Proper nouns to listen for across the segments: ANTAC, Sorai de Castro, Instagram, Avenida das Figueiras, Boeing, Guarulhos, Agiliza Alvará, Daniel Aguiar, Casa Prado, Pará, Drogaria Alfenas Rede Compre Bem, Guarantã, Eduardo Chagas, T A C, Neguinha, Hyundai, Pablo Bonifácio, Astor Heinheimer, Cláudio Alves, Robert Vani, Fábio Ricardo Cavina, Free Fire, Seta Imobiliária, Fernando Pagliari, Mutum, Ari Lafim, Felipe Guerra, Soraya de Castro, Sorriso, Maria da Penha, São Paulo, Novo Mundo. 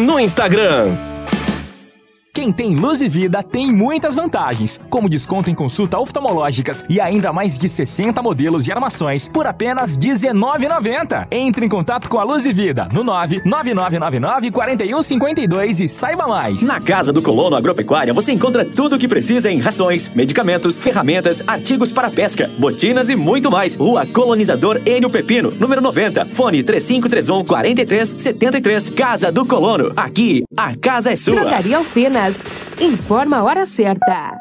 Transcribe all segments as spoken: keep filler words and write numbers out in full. no Instagram. Quem tem Luz e Vida tem muitas vantagens, como desconto em consulta oftalmológicas e ainda mais de sessenta modelos de armações por apenas dezenove reais e noventa centavos. Entre em contato com a Luz e Vida no nove nove nove nove nove quatro um cinco dois e saiba mais. Na Casa do Colono Agropecuária você encontra tudo o que precisa em rações, medicamentos, ferramentas, artigos para pesca, botinas e muito mais. Rua Colonizador Enio Pepino, número noventa, fone três cinco três um quatro três sete três. Casa do Colono, aqui a casa é sua. Drogaria Alfenas informa a hora certa.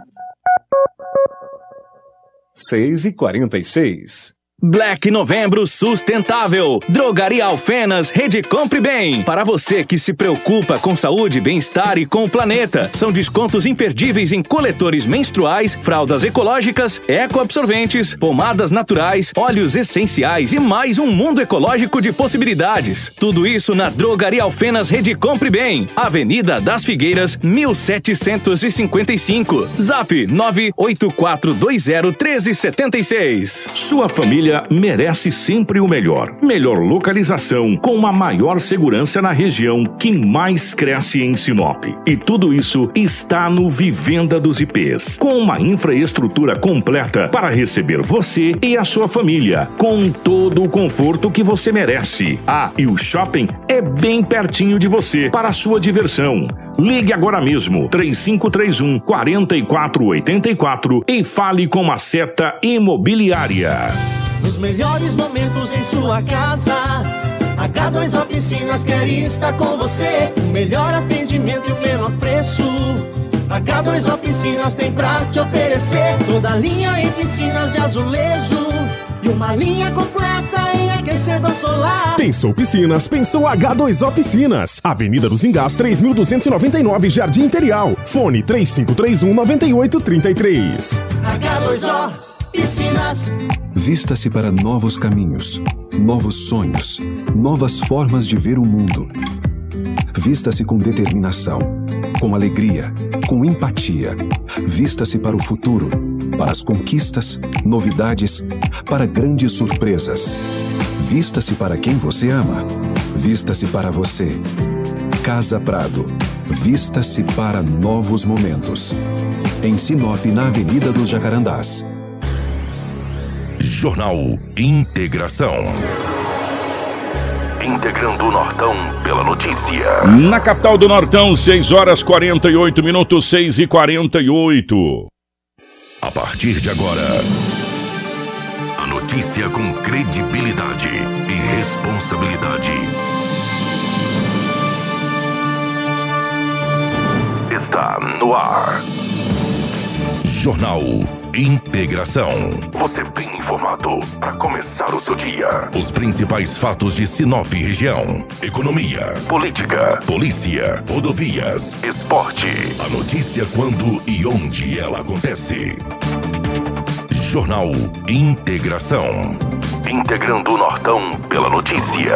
seis e quarenta e seis. Black Novembro Sustentável. Drogaria Alfenas Rede Compre Bem. Para você que se preocupa com saúde, bem-estar e com o planeta. São descontos imperdíveis em coletores menstruais, fraldas ecológicas, ecoabsorventes, pomadas naturais, óleos essenciais e mais um mundo ecológico de possibilidades. Tudo isso na Drogaria Alfenas Rede Compre Bem. Avenida das Figueiras, mil setecentos e cinquenta e cinco. Zap nove oito quatro dois zero um três sete seis. Sua família merece sempre o melhor. Melhor localização, com a maior segurança na região que mais cresce em Sinop. E tudo isso está no Vivenda dos I Pês, com uma infraestrutura completa para receber você e a sua família, com todo o conforto que você merece. Ah, e o shopping é bem pertinho de você, para a sua diversão. Ligue agora mesmo, três cinco três um quatro quatro oito quatro e fale com a Seta Imobiliária. Nos melhores momentos em sua casa, agá dois ó Piscinas quer estar com você. O melhor atendimento e o menor preço, agá dois ó Piscinas tem pra te oferecer. Toda linha em piscinas de azulejo e uma linha completa em aquecedor solar. Pensou piscinas, pensou agá dois ó Piscinas. Avenida dos Engás, três mil duzentos e noventa e nove, Jardim Imperial. Fone três cinco três um nove oito três três. agá dois ó Piscinas. Vista-se para novos caminhos, novos sonhos, novas formas de ver o mundo. Vista-se com determinação, com alegria, com empatia. Vista-se para o futuro, para as conquistas, novidades, para grandes surpresas. Vista-se para quem você ama. Vista-se para você. Casa Prado. Vista-se para novos momentos. Em Sinop, na Avenida dos Jacarandás. Jornal Integração. Integrando o Nortão pela notícia. Na capital do Nortão, seis horas e quarenta e oito minutos, seis e quarenta e oito. A partir de agora, a notícia com credibilidade e responsabilidade está no ar. Jornal Integração. Você bem informado para começar o seu dia. Os principais fatos de Sinop e região. Economia, política, polícia, rodovias, esporte. A notícia quando e onde ela acontece. Jornal Integração. Integrando o Nortão pela notícia.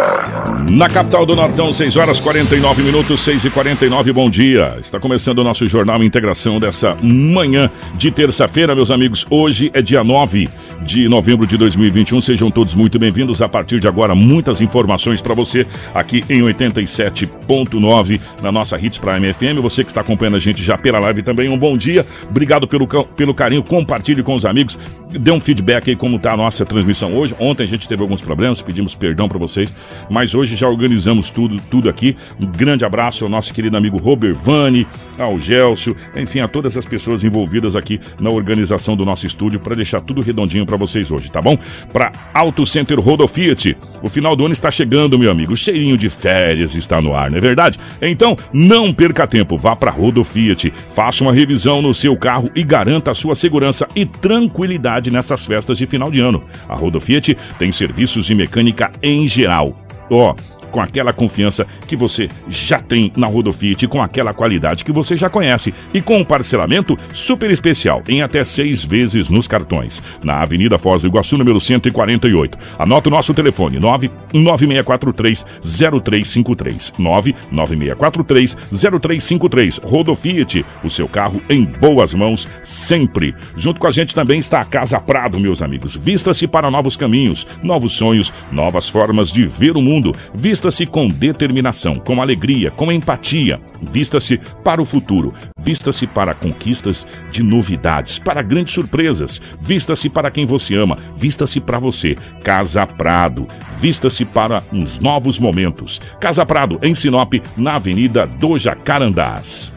Na capital do Nortão, seis horas e quarenta e nove minutos, seis e quarenta e nove, bom dia. Está começando o nosso Jornal Integração dessa manhã de terça-feira, meus amigos. Hoje é dia nove de novembro de dois mil e vinte e um. Sejam todos muito bem-vindos. A partir de agora, muitas informações para você aqui em oitenta e sete ponto nove na nossa Hits Prime F M. Você que está acompanhando a gente já pela live também, um bom dia. Obrigado pelo, pelo carinho. Compartilhe com os amigos. Dê um feedback aí como está a nossa transmissão hoje. Ontem a gente teve alguns problemas, pedimos perdão para vocês, mas hoje já organizamos tudo, tudo aqui. Um grande abraço ao nosso querido amigo Robert Vani, ao Gelcio, enfim, a todas as pessoas envolvidas aqui na organização do nosso estúdio para deixar tudo redondinho para vocês hoje, tá bom? Para Auto Center Rodo Fiat, o final do ano está chegando, meu amigo. O cheirinho de férias está no ar, não é verdade? Então, não perca tempo, vá para Rodo Fiat, faça uma revisão no seu carro e garanta a sua segurança e tranquilidade nessas festas de final de ano. A Rodo Fiat tem serviços de mecânica em geral. Ó, oh, com aquela confiança que você já tem na Rodo Fiat, com aquela qualidade que você já conhece e com um parcelamento super especial em até seis vezes nos cartões. Na Avenida Foz do Iguaçu, número cento e quarenta e oito. Anota o nosso telefone, nove nove seis quatro três zero três cinco três. nove nove seis quatro três zero três cinco três. Rodo Fiat, o seu carro em boas mãos sempre. Junto com a gente também está a Casa Prado, meus amigos. Vista-se para novos caminhos, novos sonhos, novas formas de ver o mundo. Vista Vista-se com determinação, com alegria, com empatia. Vista-se para o futuro. Vista-se para conquistas de novidades, para grandes surpresas. Vista-se para quem você ama. Vista-se para você. Casa Prado. Vista-se para uns novos momentos. Casa Prado, em Sinop, na Avenida do Jacarandás.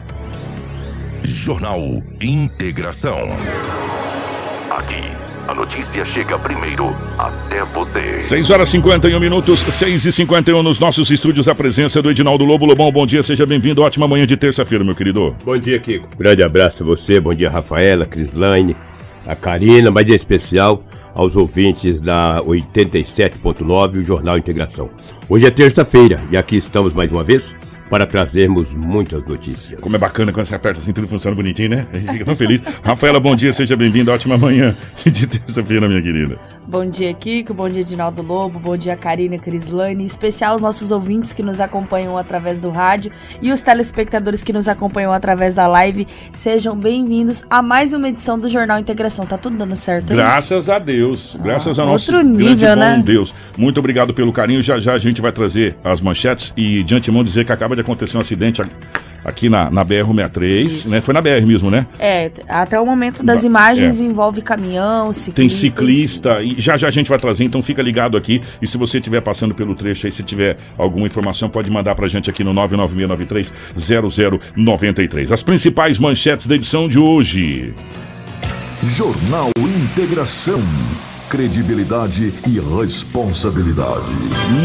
Jornal Integração. Aqui, a notícia chega primeiro até você. seis horas e cinquenta e um minutos, seis e cinquenta e um nos nossos estúdios, a presença do Edinaldo Lobo. Lobão, bom dia, seja bem-vindo. Ótima manhã de terça-feira, meu querido. Bom dia, Kiko. Grande abraço a você, bom dia, Rafaela, Crislaine, a Karina, mas em especial aos ouvintes da oitenta e sete ponto nove, o Jornal Integração. Hoje é terça-feira e aqui estamos mais uma vez para trazermos muitas notícias. Como é bacana quando você aperta assim, tudo funciona bonitinho, né? A gente fica tão feliz. Rafaela, bom dia, seja bem-vinda. Ótima manhã de terça-feira, minha querida. Bom dia, Kiko. Bom dia, Edinaldo Lobo. Bom dia, Karina, Crislane. Em especial os nossos ouvintes que nos acompanham através do rádio e os telespectadores que nos acompanham através da live. Sejam bem-vindos a mais uma edição do Jornal Integração. Tá tudo dando certo, hein? Graças a Deus. Graças ah, a nosso outro nível, grande, né? Bom Deus. Muito obrigado pelo carinho. Já já a gente vai trazer as manchetes e de antemão dizer que acaba de aconteceu um acidente aqui na, na B R cento e sessenta e três, né? Foi na B R mesmo, né? É, até o momento das imagens é. Envolve caminhão, ciclista. Tem ciclista, e já já a gente vai trazer, então fica ligado aqui. E se você estiver passando pelo trecho aí, se tiver alguma informação, pode mandar pra gente aqui no nove nove seis nove três zero zero nove três. As principais manchetes da edição de hoje. Jornal Integração. Credibilidade e responsabilidade.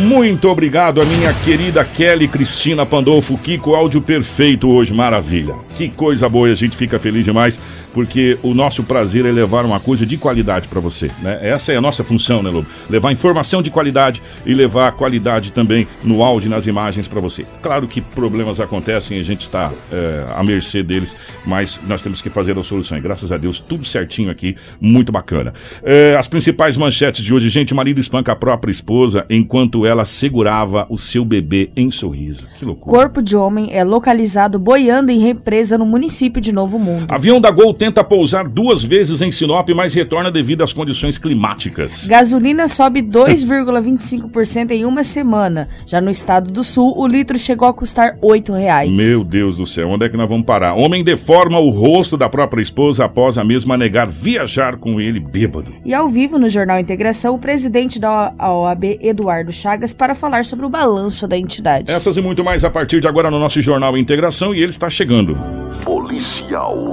Muito obrigado a minha querida Kelly Cristina Pandolfo. Kiko, áudio perfeito hoje, maravilha. Que coisa boa, a gente fica feliz demais, porque o nosso prazer é levar uma coisa de qualidade para você, né? Essa é a nossa função, né, Lobo? Levar informação de qualidade e levar qualidade também no áudio e nas imagens para você. Claro que problemas acontecem, a gente está é, à mercê deles, mas nós temos que fazer a solução. E graças a Deus, tudo certinho aqui, muito bacana. É, as principais Principais manchetes de hoje, gente. Marido espanca a própria esposa enquanto ela segurava o seu bebê em Sorriso. Que loucura. Corpo de homem é localizado boiando em represa no município de Novo Mundo. Avião da Gol tenta pousar duas vezes em Sinop, mas retorna devido às condições climáticas. Gasolina sobe dois vírgula vinte e cinco por cento em uma semana. Já no estado do sul, o litro chegou a custar oito reais. Meu Deus do céu, onde é que nós vamos parar? Homem deforma o rosto da própria esposa após a mesma negar viajar com ele bêbado. E ao vivo, no No Jornal Integração, o presidente da O A B, Eduardo Chagas, para falar sobre o balanço da entidade. Essas e muito mais a partir de agora no nosso Jornal Integração, e ele está chegando. Policial.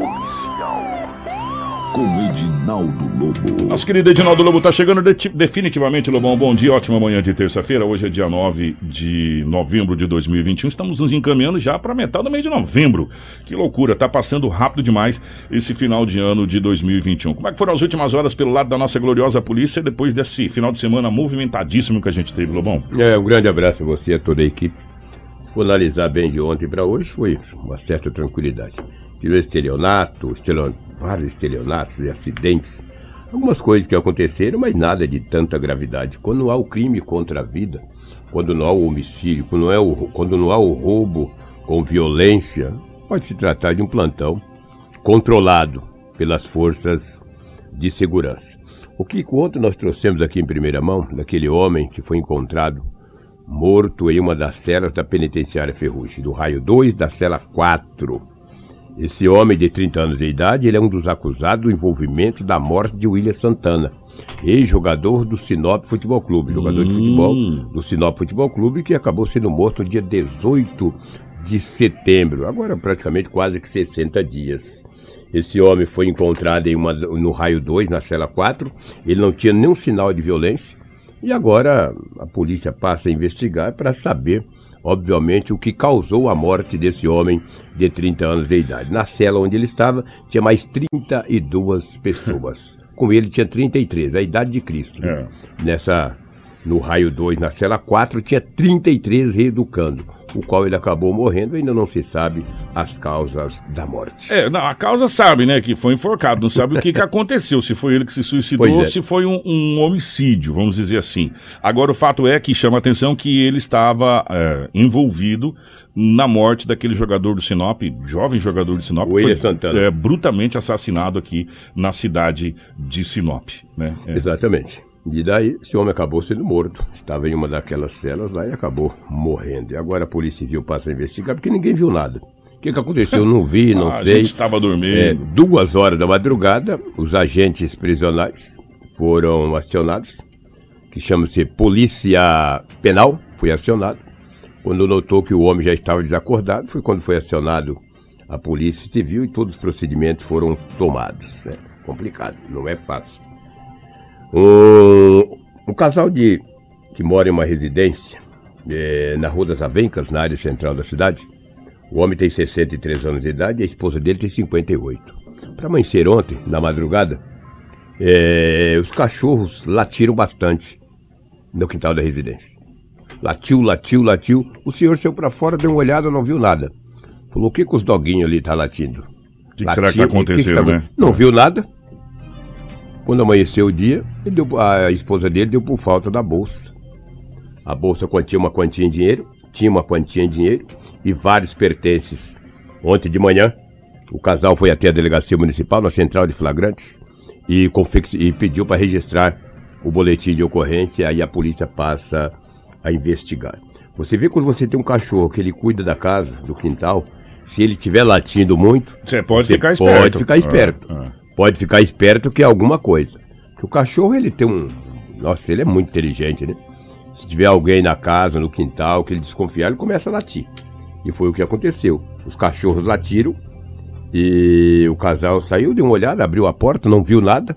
Com Edinaldo Lobo. Nosso querido Edinaldo Lobo está chegando de- definitivamente, Lobão. Bom dia, ótima manhã de terça-feira. Hoje é dia nove de novembro de dois mil e vinte e um. Estamos nos encaminhando já para metade do mês de novembro. Que loucura, tá passando rápido demais esse final de ano de dois mil e vinte e um. Como é que foram as últimas horas pelo lado da nossa gloriosa polícia depois desse final de semana movimentadíssimo que a gente teve, Lobão? É, um grande abraço a você e a toda a equipe. Vou analisar bem de ontem para hoje, foi uma certa tranquilidade. Tirou estelionato, estelionato, vários estelionatos e acidentes. Algumas coisas que aconteceram, mas nada de tanta gravidade. Quando não há o crime contra a vida, quando não há o homicídio, quando não, é o, quando não há o roubo com violência, pode se tratar de um plantão controlado pelas forças de segurança. O que ontem nós trouxemos aqui em primeira mão, daquele homem que foi encontrado morto em uma das celas da penitenciária Ferrugem, do raio dois da cela quatro. Esse homem de trinta anos de idade, ele é um dos acusados do envolvimento da morte de William Santana, ex-jogador do Sinop Futebol Clube, jogador hum. de futebol do Sinop Futebol Clube, que acabou sendo morto no dia dezoito de setembro, agora praticamente quase que sessenta dias. Esse homem foi encontrado em uma, no raio dois, na cela quatro, ele não tinha nenhum sinal de violência, e agora a polícia passa a investigar para saber, obviamente, o que causou a morte desse homem de trinta anos de idade. Na cela onde ele estava, tinha mais trinta e duas pessoas. Com ele tinha trinta e três, a idade de Cristo. É. Nessa, no raio dois, na cela quatro, tinha trinta e três reeducando, o qual ele acabou morrendo. Ainda não se sabe as causas da morte. É, não, a causa sabe, né, que foi enforcado, não sabe o que, que aconteceu, se foi ele que se suicidou ou é. se foi um, um homicídio, vamos dizer assim. Agora, o fato é que chama a atenção que ele estava é, envolvido na morte daquele jogador do Sinop, jovem jogador do Sinop, que foi Santana. É, brutamente assassinado aqui na cidade de Sinop, né? É. Exatamente. E daí, esse homem acabou sendo morto. Estava em uma daquelas celas lá e acabou morrendo. E agora a Polícia Civil passa a investigar, porque ninguém viu nada. O que, que aconteceu? Não vi, não ah, sei. A gente estava dormindo. É, duas horas da madrugada, os agentes prisionais foram acionados, que chama-se Polícia Penal, foi acionado. Quando notou que o homem já estava desacordado, foi quando foi acionado a Polícia Civil e todos os procedimentos foram tomados. É complicado, não é fácil. Um, um casal de, que mora em uma residência é, na Rua das Avencas, na área central da cidade. O homem tem sessenta e três anos de idade e a esposa dele tem cinquenta e oito. Para amanhecer ontem, na madrugada, é, os cachorros latiram bastante no quintal da residência. Latiu, latiu, latiu. O senhor saiu para fora, deu uma olhada, não viu nada. Falou, o que, que os doguinhos ali estão tá latindo? O que, que será que aconteceu, né? Não viu nada. Quando amanheceu o dia, ele deu, a esposa dele deu por falta da bolsa. A bolsa continha uma quantia em dinheiro, tinha uma quantia em dinheiro e vários pertences. Ontem de manhã, o casal foi até a delegacia municipal, na central de flagrantes, e, confe- e pediu para registrar o boletim de ocorrência, aí a polícia passa a investigar. Você vê quando você tem um cachorro que ele cuida da casa, do quintal, se ele estiver latindo muito, você pode você ficar esperto. Pode ficar esperto. Ah, ah. Pode ficar esperto que é alguma coisa. Porque o cachorro, ele tem um... Nossa, ele é muito inteligente, né? Se tiver alguém na casa, no quintal, que ele desconfiar, ele começa a latir. E foi o que aconteceu. Os cachorros latiram e o casal saiu, deu uma olhada, abriu a porta, não viu nada.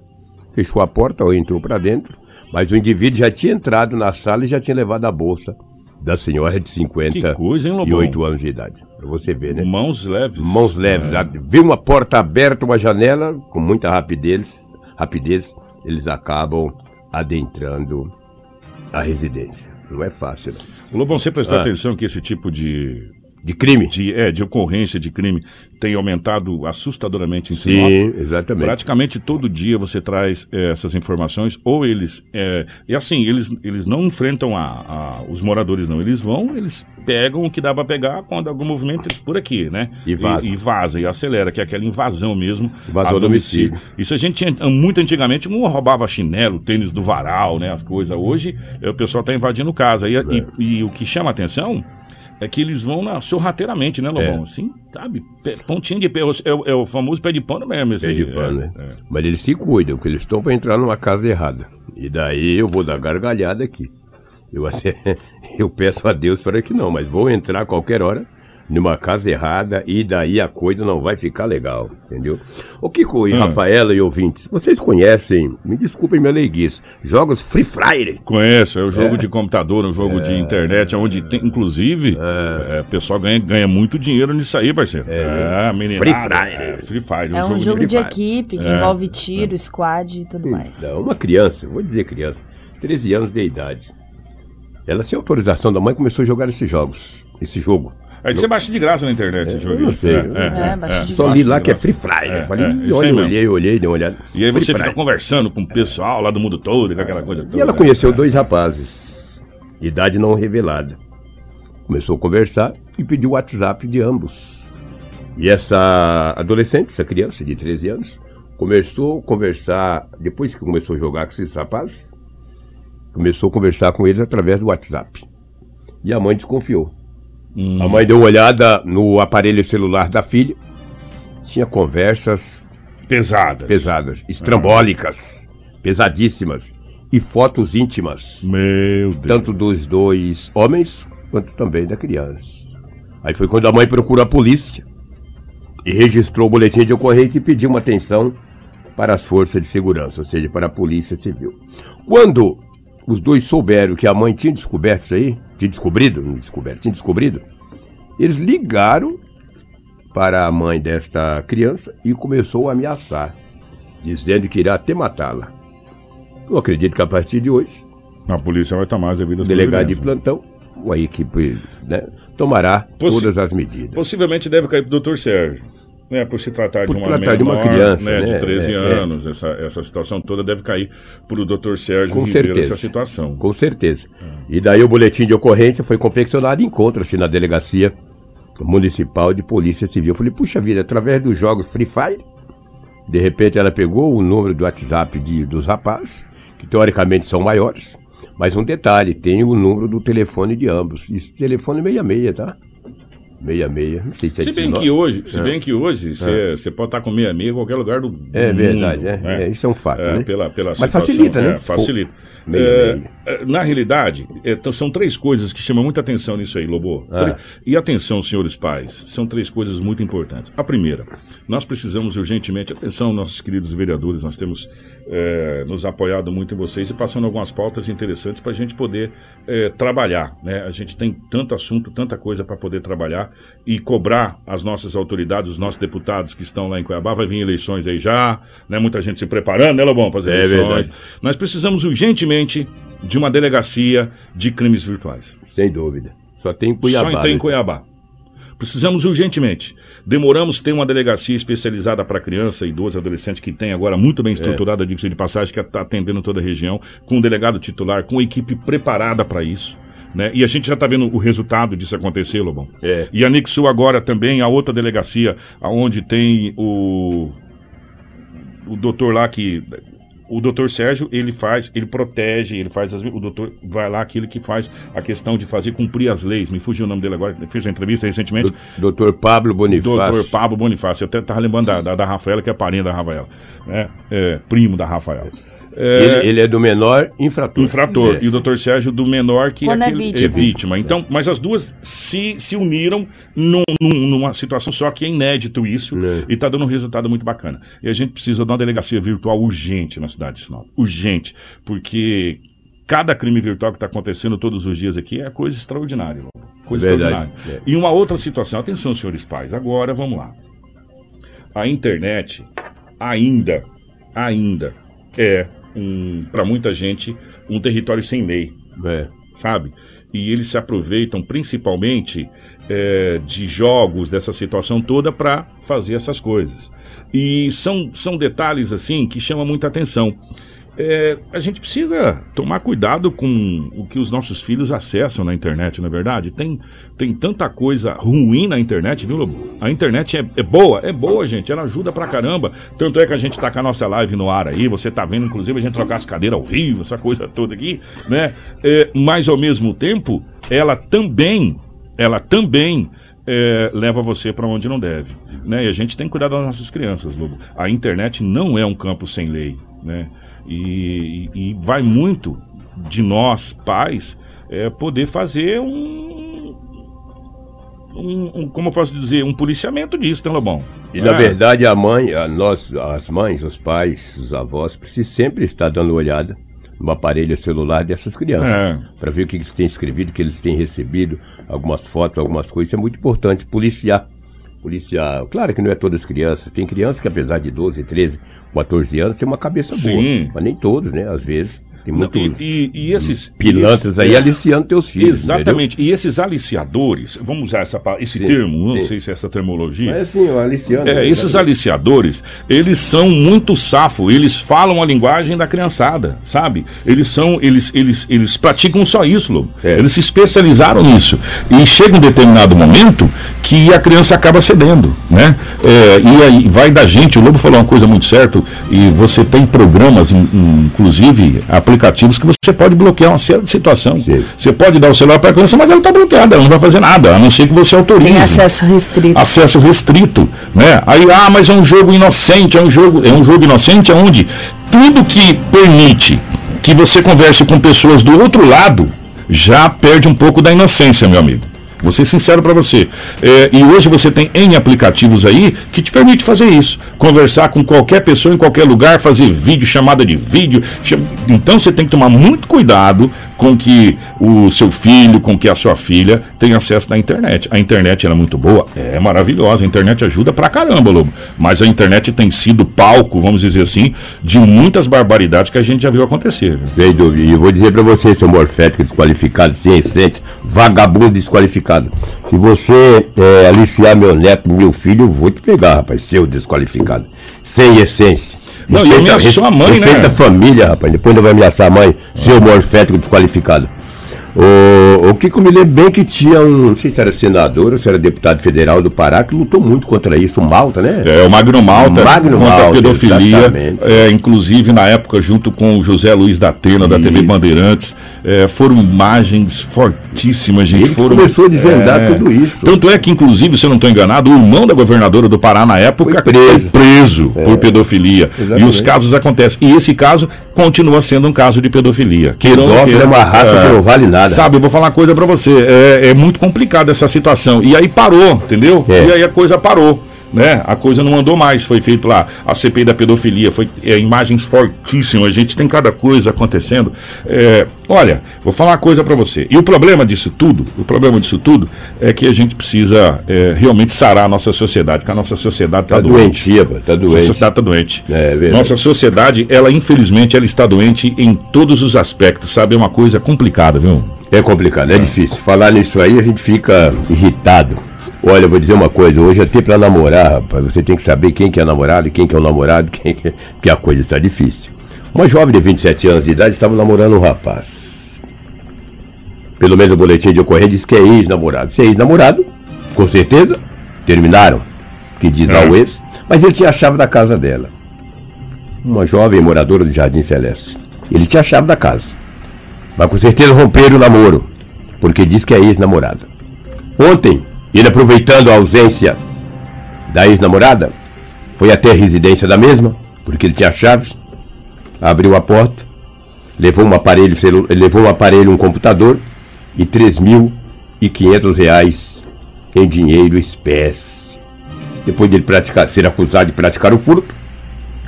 Fechou a porta ou entrou para dentro. Mas o indivíduo já tinha entrado na sala e já tinha levado a bolsa da senhora de cinquenta e oito anos de idade. Pra você ver, né? Mãos leves. Mãos leves. É. Viu uma porta aberta, uma janela, com muita rapidez, rapidez, eles acabam adentrando a residência. Não é fácil, né? Lobão, você prestar ah. atenção que esse tipo de... De crime? De, é, de ocorrência de crime tem aumentado assustadoramente em Sinop. Sim, exatamente. Praticamente todo dia você traz é, essas informações, ou eles... É, e assim, eles, eles não enfrentam a, a, os moradores, não. Eles vão, eles pegam o que dá para pegar quando algum movimento por aqui, né? E vaza. E, e vaza, e acelera, que é aquela invasão mesmo. Invasão do homicídio. homicídio. Isso a gente tinha muito antigamente, um roubava chinelo, tênis do varal, né? As coisas. Hoje, o pessoal tá invadindo casa. E, é. e, e o que chama a atenção... É que eles vão na, sorrateiramente, né, Lobão? É. Assim, sabe? Pontinho de pé. É, é o famoso pé de pano mesmo. Esse pé de pano, é, né? É. Mas eles se cuidam, porque eles estão para entrar numa casa errada. E daí eu vou dar gargalhada aqui. Eu, até, eu peço a Deus para que não, mas vou entrar a qualquer hora numa casa errada e daí a coisa não vai ficar legal, entendeu? Ô Kiko e hum. Rafaela e ouvintes, vocês conhecem, me desculpem minha leiguice, jogos Free Fire? Conheço, é um jogo é. de computador, um jogo é. de internet, onde tem, inclusive, é. É, o pessoal ganha, ganha muito dinheiro nisso aí, parceiro. É, é meninada, Free Fire. É, Free Fire, um é um jogo, jogo de, de equipe que é. envolve tiro, é. squad e tudo mais. Então, uma criança, vou dizer criança, treze anos de idade, ela sem autorização da mãe começou a jogar esses jogos, esse jogo. Aí você baixa de graça na internet, esse jogo. Eu não sei. É, é, é, baixa de é. Só li lá que é Free Fire. É, falei, é, olhei, olhei, olhei, dei uma olhada. E aí você fica conversando com o pessoal lá do mundo todo, com aquela coisa toda. E ela conheceu é. dois rapazes, idade não revelada. Começou a conversar e pediu o WhatsApp de ambos. E essa adolescente, essa criança de treze anos, começou a conversar, depois que começou a jogar com esses rapazes, começou a conversar com eles através do WhatsApp. E a mãe desconfiou. Hum. A mãe deu uma olhada no aparelho celular da filha. Tinha conversas pesadas, pesadas, estrambólicas, ah. pesadíssimas. E fotos íntimas. Meu Deus. Tanto dos dois homens, quanto também da criança. Aí foi quando a mãe procurou a polícia e registrou o boletim de ocorrência e pediu uma atenção para as forças de segurança, ou seja, para a polícia civil. Quando os dois souberam que a mãe tinha descoberto isso aí, tinha descobrido, não descoberto, tinha descobrido, eles ligaram para a mãe desta criança e começou a ameaçar, dizendo que irá até matá-la. Eu acredito que a partir de hoje a polícia vai tomar as devidas providências. Delegado de plantão, a equipe, né, tomará Possi- todas as medidas. Possivelmente deve cair para o doutor Sérgio. É, por se tratar, por de, uma tratar menor, de uma criança, né, né, de treze é, anos, é. Essa, essa situação toda deve cair para o doutor Sérgio com Ribeiro, certeza, essa situação. Com certeza. É. E daí o boletim de ocorrência foi confeccionado e encontra-se na Delegacia Municipal de Polícia Civil. Eu falei, puxa vida, através dos jogos Free Fire, De repente ela pegou o número do WhatsApp de, dos rapazes, que teoricamente são maiores, mas um detalhe, tem o número do telefone de ambos. Isso, telefone meia meia, tá? seis seis, não sei se é. Se bem que hoje, se é. bem que hoje você é. pode estar com seis seis em qualquer lugar do mundo. É verdade, é. Né? É, isso é um fato, é, né? Pela, pela Mas situação, facilita, né? É, facilita. seis seis É, na realidade, é, são três coisas que chamam muita atenção nisso aí, Lobo. Ah. Tre- e atenção, senhores pais, são três coisas muito importantes. A primeira, nós precisamos urgentemente, atenção, nossos queridos vereadores, nós temos é, nos apoiado muito em vocês e passando algumas pautas interessantes para a gente poder é, trabalhar, né? A gente tem tanto assunto, tanta coisa para poder trabalhar e cobrar as nossas autoridades, os nossos deputados que estão lá em Cuiabá. Vai vir eleições aí já, né? Muita gente se preparando, né, Lobão, para as eleições. É verdade. Nós precisamos urgentemente de uma delegacia de crimes virtuais. Sem dúvida. Só tem em Cuiabá. Só tem em Cuiabá. Precisamos urgentemente. Demoramos ter uma delegacia especializada para criança, idoso, adolescente, que tem agora muito bem estruturada, é. diga-se de passagem, que está atendendo toda a região, com um delegado titular, com equipe preparada para isso. Né? E a gente já está vendo o resultado disso acontecer, Lobão. É. E anexou agora também a outra delegacia, onde tem o, o doutor lá que... O doutor Sérgio, ele faz, ele protege, ele faz, as, o doutor vai lá, aquele que faz a questão de fazer cumprir as leis. Me fugiu o nome dele agora, fez uma entrevista recentemente. Doutor Pablo Bonifácio. Doutor Pablo Bonifácio, eu até estava lembrando da, da, da Rafaela, que é parente da Rafaela, né? É, primo da Rafaela. É, ele, ele é do menor infrator. Infrator, é. E o doutor Sérgio do menor que é, vítima. é vítima. Então, mas as duas se, se uniram num, num, numa situação só que é inédito isso, é. e está dando um resultado muito bacana. E a gente precisa de uma delegacia virtual urgente na cidade de Sinop. Urgente, porque cada crime virtual que está acontecendo todos os dias aqui é coisa extraordinária. Coisa Verdade. extraordinária. É. E uma outra situação, atenção, senhores pais, agora vamos lá. A internet ainda, ainda é... Um, para muita gente, um território sem lei, é. sabe? E eles se aproveitam principalmente é, de jogos, dessa situação toda, para fazer essas coisas. E são, são detalhes assim que chamam muita atenção. É, a gente precisa tomar cuidado com o que os nossos filhos acessam na internet, não é verdade? Tem, tem tanta coisa ruim na internet, viu, Lobo? A internet é, é boa, é boa, gente, ela ajuda pra caramba. Tanto é que a gente tá com a nossa live no ar aí, você tá vendo, inclusive, a gente trocar as cadeiras ao vivo, essa coisa toda aqui, né? É, mas, ao mesmo tempo, ela também, ela também... É, leva você para onde não deve, né? E a gente tem que cuidar das nossas crianças, Lobo. A internet não é um campo sem lei, né? E, e, e vai muito de nós, pais, é, poder fazer um, um, um, como eu posso dizer, um policiamento disso, né, Lobão? E é. na verdade a mãe, a nós, as mães, os pais, os avós, precisam sempre estar dando olhada no aparelho celular dessas crianças, é. para ver o que eles têm escrevido, o que eles têm recebido, algumas fotos, algumas coisas. Isso é muito importante, policiar. Policiar, claro que não é todas as crianças, tem crianças que apesar de doze, treze, quatorze anos, tem uma cabeça Sim. boa, mas nem todos, né, às vezes... Tem muito não, e, e, e esses pilantras aí aliciando teus filhos. Exatamente. Entendeu? E esses aliciadores, vamos usar essa, esse sim, termo, sim. não sei se é essa terminologia. Mas assim, o aliciando. É, é esses aliciadores, eles são muito safo, eles falam a linguagem da criançada, sabe? Eles são, eles, eles, eles praticam só isso, Lobo. É. Eles se especializaram nisso. E chega um determinado momento que a criança acaba cedendo, né? É, e aí vai da gente, o Lobo falou uma coisa muito certa, e você tem programas, inclusive, aplicados aplicativos que você pode bloquear uma série de situação. Sim. Você pode dar o celular para a criança, mas ela está bloqueada, ela não vai fazer nada, a não ser que você autorize. Tem acesso restrito. Acesso restrito, né? Aí, ah, mas é um jogo inocente, é um jogo, é um jogo inocente onde tudo que permite que você converse com pessoas do outro lado já perde um pouco da inocência, meu amigo. Vou ser sincero para você. É, e hoje você tem N aplicativos aí que te permite fazer isso. Conversar com qualquer pessoa em qualquer lugar, fazer vídeo, chamada de vídeo. Cham... Então você tem que tomar muito cuidado com que o seu filho, com que a sua filha tenha acesso na internet. A internet era muito boa, é maravilhosa. A internet ajuda pra caramba, Lobo. Mas a internet tem sido palco, vamos dizer assim, de muitas barbaridades que a gente já viu acontecer. Sem dúvida. E eu vou dizer pra você, seu morfético desqualificado, sem essência, vagabundo desqualificado. Se você é, aliciar meu neto, meu filho, eu vou te pegar, rapaz, seu desqualificado, sem essência. Não, respeita, e ameaçou a mãe, respeita, né? Respeita a família, rapaz, depois não vai ameaçar a mãe, seu morfético desqualificado. O, o Kiko, me lembro bem que tinha um, não sei se era senador ou se era deputado federal do Pará, que lutou muito contra isso, o Malta, né? É, o Magno Malta, o Magno contra Malta, a pedofilia, é, inclusive na época junto com o José Luiz da Atena, da T V Bandeirantes, é, foram imagens fortíssimas, gente. Ele foram, começou a desvendar é, tudo isso. Tanto é que, inclusive, se eu não estou enganado, o irmão da governadora do Pará na época foi preso, foi preso é, por pedofilia. Exatamente. E os casos acontecem. E esse caso continua sendo um caso de pedofilia. Queiram, o queiram, é uma raça é, que não vale nada. Sabe, eu vou falar uma coisa pra você, é, é muito complicada essa situação, e aí parou, entendeu? É. E aí a coisa parou, né? A coisa não andou mais, foi feito lá a C P I da pedofilia, foi é, imagens fortíssimas, a gente tem cada coisa acontecendo. É, olha, vou falar uma coisa pra você, e o problema disso tudo, o problema disso tudo é que a gente precisa é, realmente sarar a nossa sociedade, porque a nossa sociedade tá, tá doente. doente. Pô, tá doente. Nossa sociedade tá doente. É, nossa sociedade, ela infelizmente, ela está doente em todos os aspectos, sabe? É uma coisa complicada, viu? É complicado, é, é difícil. Falar nisso aí a gente fica irritado. Olha, eu vou dizer uma coisa, hoje até pra namorar, rapaz, você tem que saber quem que é namorado, quem que é o namorado, quem que é... porque a coisa está difícil. Uma jovem de vinte e sete anos de idade estava namorando um rapaz. Pelo menos o boletim de ocorrência diz que é ex-namorado. Se é ex-namorado, com certeza, terminaram, que diz lá o ex, mas ele tinha a chave da casa dela. Uma jovem moradora do Jardim Celeste. Ele tinha a chave da casa. Mas com certeza romperam o namoro, porque diz que é ex-namorada. Ontem, ele aproveitando a ausência da ex-namorada, foi até a residência da mesma, porque ele tinha a chave, abriu a porta, levou um aparelho, levou um, aparelho, um computador e três mil e quinhentos reais em dinheiro espécie. Depois dele praticar, ser acusado de praticar o furto,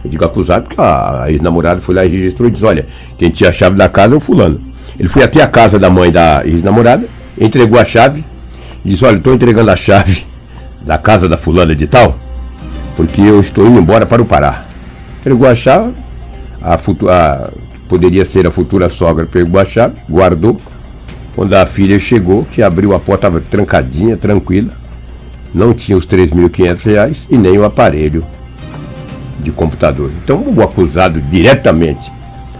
eu digo acusado porque a ex-namorada foi lá e registrou e disse, olha, quem tinha a chave da casa é o fulano. Ele foi até a casa da mãe da ex-namorada, entregou a chave e disse, olha, estou entregando a chave da casa da fulana de tal, porque eu estou indo embora para o Pará. Entregou a chave, a futura, a, poderia ser a futura sogra, pegou a chave, guardou. Quando a filha chegou, que abriu a porta, estava trancadinha, tranquila, não tinha os três mil e quinhentos reais e nem o aparelho de computador. Então o acusado diretamente